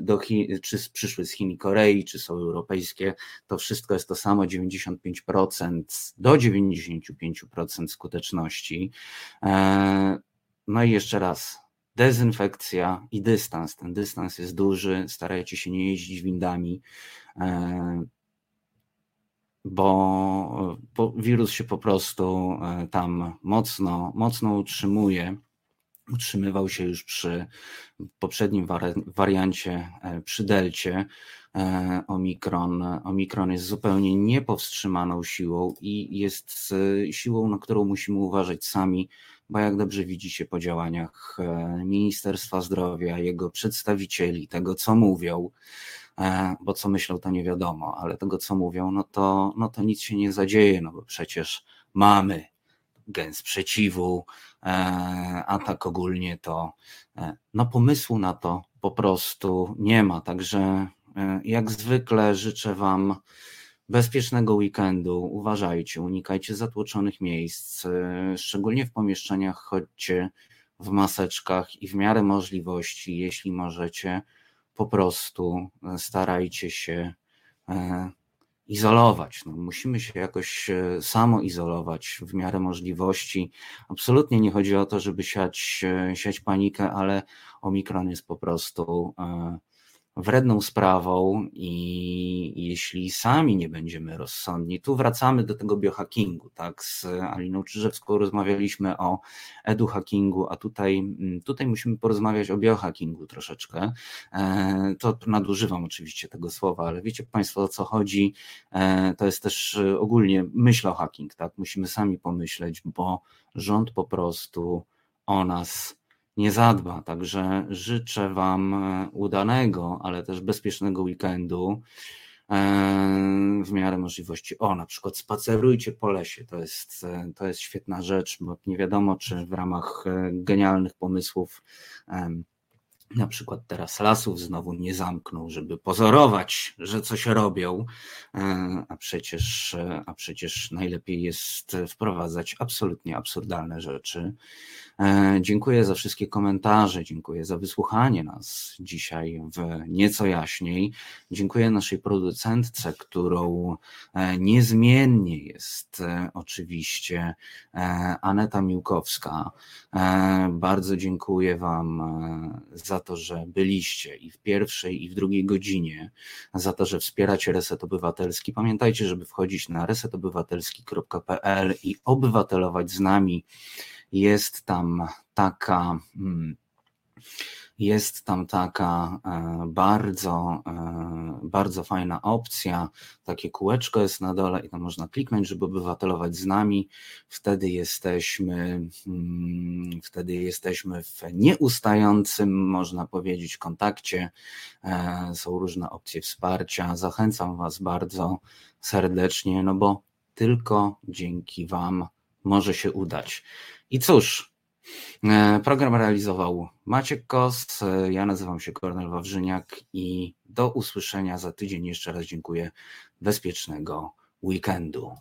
do Chin, czy przyszły z Chin i Korei, czy są europejskie, to wszystko jest to samo, dziewięćdziesiąt pięć procent do dziewięćdziesiąt pięć procent skuteczności. No i jeszcze raz, dezynfekcja i dystans. Ten dystans jest duży, starajcie się nie jeździć windami, bo wirus się po prostu tam mocno, mocno utrzymuje utrzymywał się już przy poprzednim wariancie, przy delcie. Omikron. Omikron jest zupełnie niepowstrzymaną siłą i jest siłą, na którą musimy uważać sami, bo jak dobrze widzicie po działaniach Ministerstwa Zdrowia, jego przedstawicieli, tego co mówią, bo co myślą to nie wiadomo, ale tego co mówią, no to, no to nic się nie zadzieje, no bo przecież mamy gen sprzeciwu, a tak ogólnie to no pomysłu na to po prostu nie ma, także jak zwykle życzę Wam bezpiecznego weekendu, uważajcie, unikajcie zatłoczonych miejsc, szczególnie w pomieszczeniach chodźcie w maseczkach i w miarę możliwości, jeśli możecie, po prostu starajcie się izolować. No, musimy się jakoś samoizolować w miarę możliwości. Absolutnie nie chodzi o to, żeby siać, siać panikę, ale Omikron jest po prostu wredną sprawą i jeśli sami nie będziemy rozsądni, tu wracamy do tego biohackingu, tak, z Aliną Czyżewską rozmawialiśmy o eduhackingu, a tutaj, tutaj musimy porozmawiać o biohackingu troszeczkę, to nadużywam oczywiście tego słowa, ale wiecie Państwo o co chodzi, to jest też ogólnie myśl o hacking, tak, musimy sami pomyśleć, bo rząd po prostu o nas nie zadba, także życzę Wam udanego, ale też bezpiecznego weekendu w miarę możliwości. O, na przykład spacerujcie po lesie, to jest, to jest świetna rzecz, bo nie wiadomo, czy w ramach genialnych pomysłów na przykład teraz lasów znowu nie zamkną, żeby pozorować, że coś robią, a przecież, a przecież najlepiej jest wprowadzać absolutnie absurdalne rzeczy. Dziękuję za wszystkie komentarze, dziękuję za wysłuchanie nas dzisiaj w Nieco Jaśniej. Dziękuję naszej producentce, którą niezmiennie jest oczywiście Aneta Miłkowska. Bardzo dziękuję Wam za to, że byliście i w pierwszej, i w drugiej godzinie, za to, że wspieracie Reset Obywatelski. Pamiętajcie, żeby wchodzić na reset obywatelski kropka p l i obywatelować z nami. Jest tam taka, jest tam taka bardzo, bardzo fajna opcja, takie kółeczko jest na dole i tam można kliknąć, żeby obywatelować z nami, wtedy jesteśmy, wtedy jesteśmy w nieustającym, można powiedzieć, kontakcie, są różne opcje wsparcia, zachęcam Was bardzo serdecznie, no bo tylko dzięki Wam może się udać. I cóż, program realizował Maciek Kos, ja nazywam się Kornel Wawrzyniak i do usłyszenia za tydzień. Jeszcze raz dziękuję. Bezpiecznego weekendu.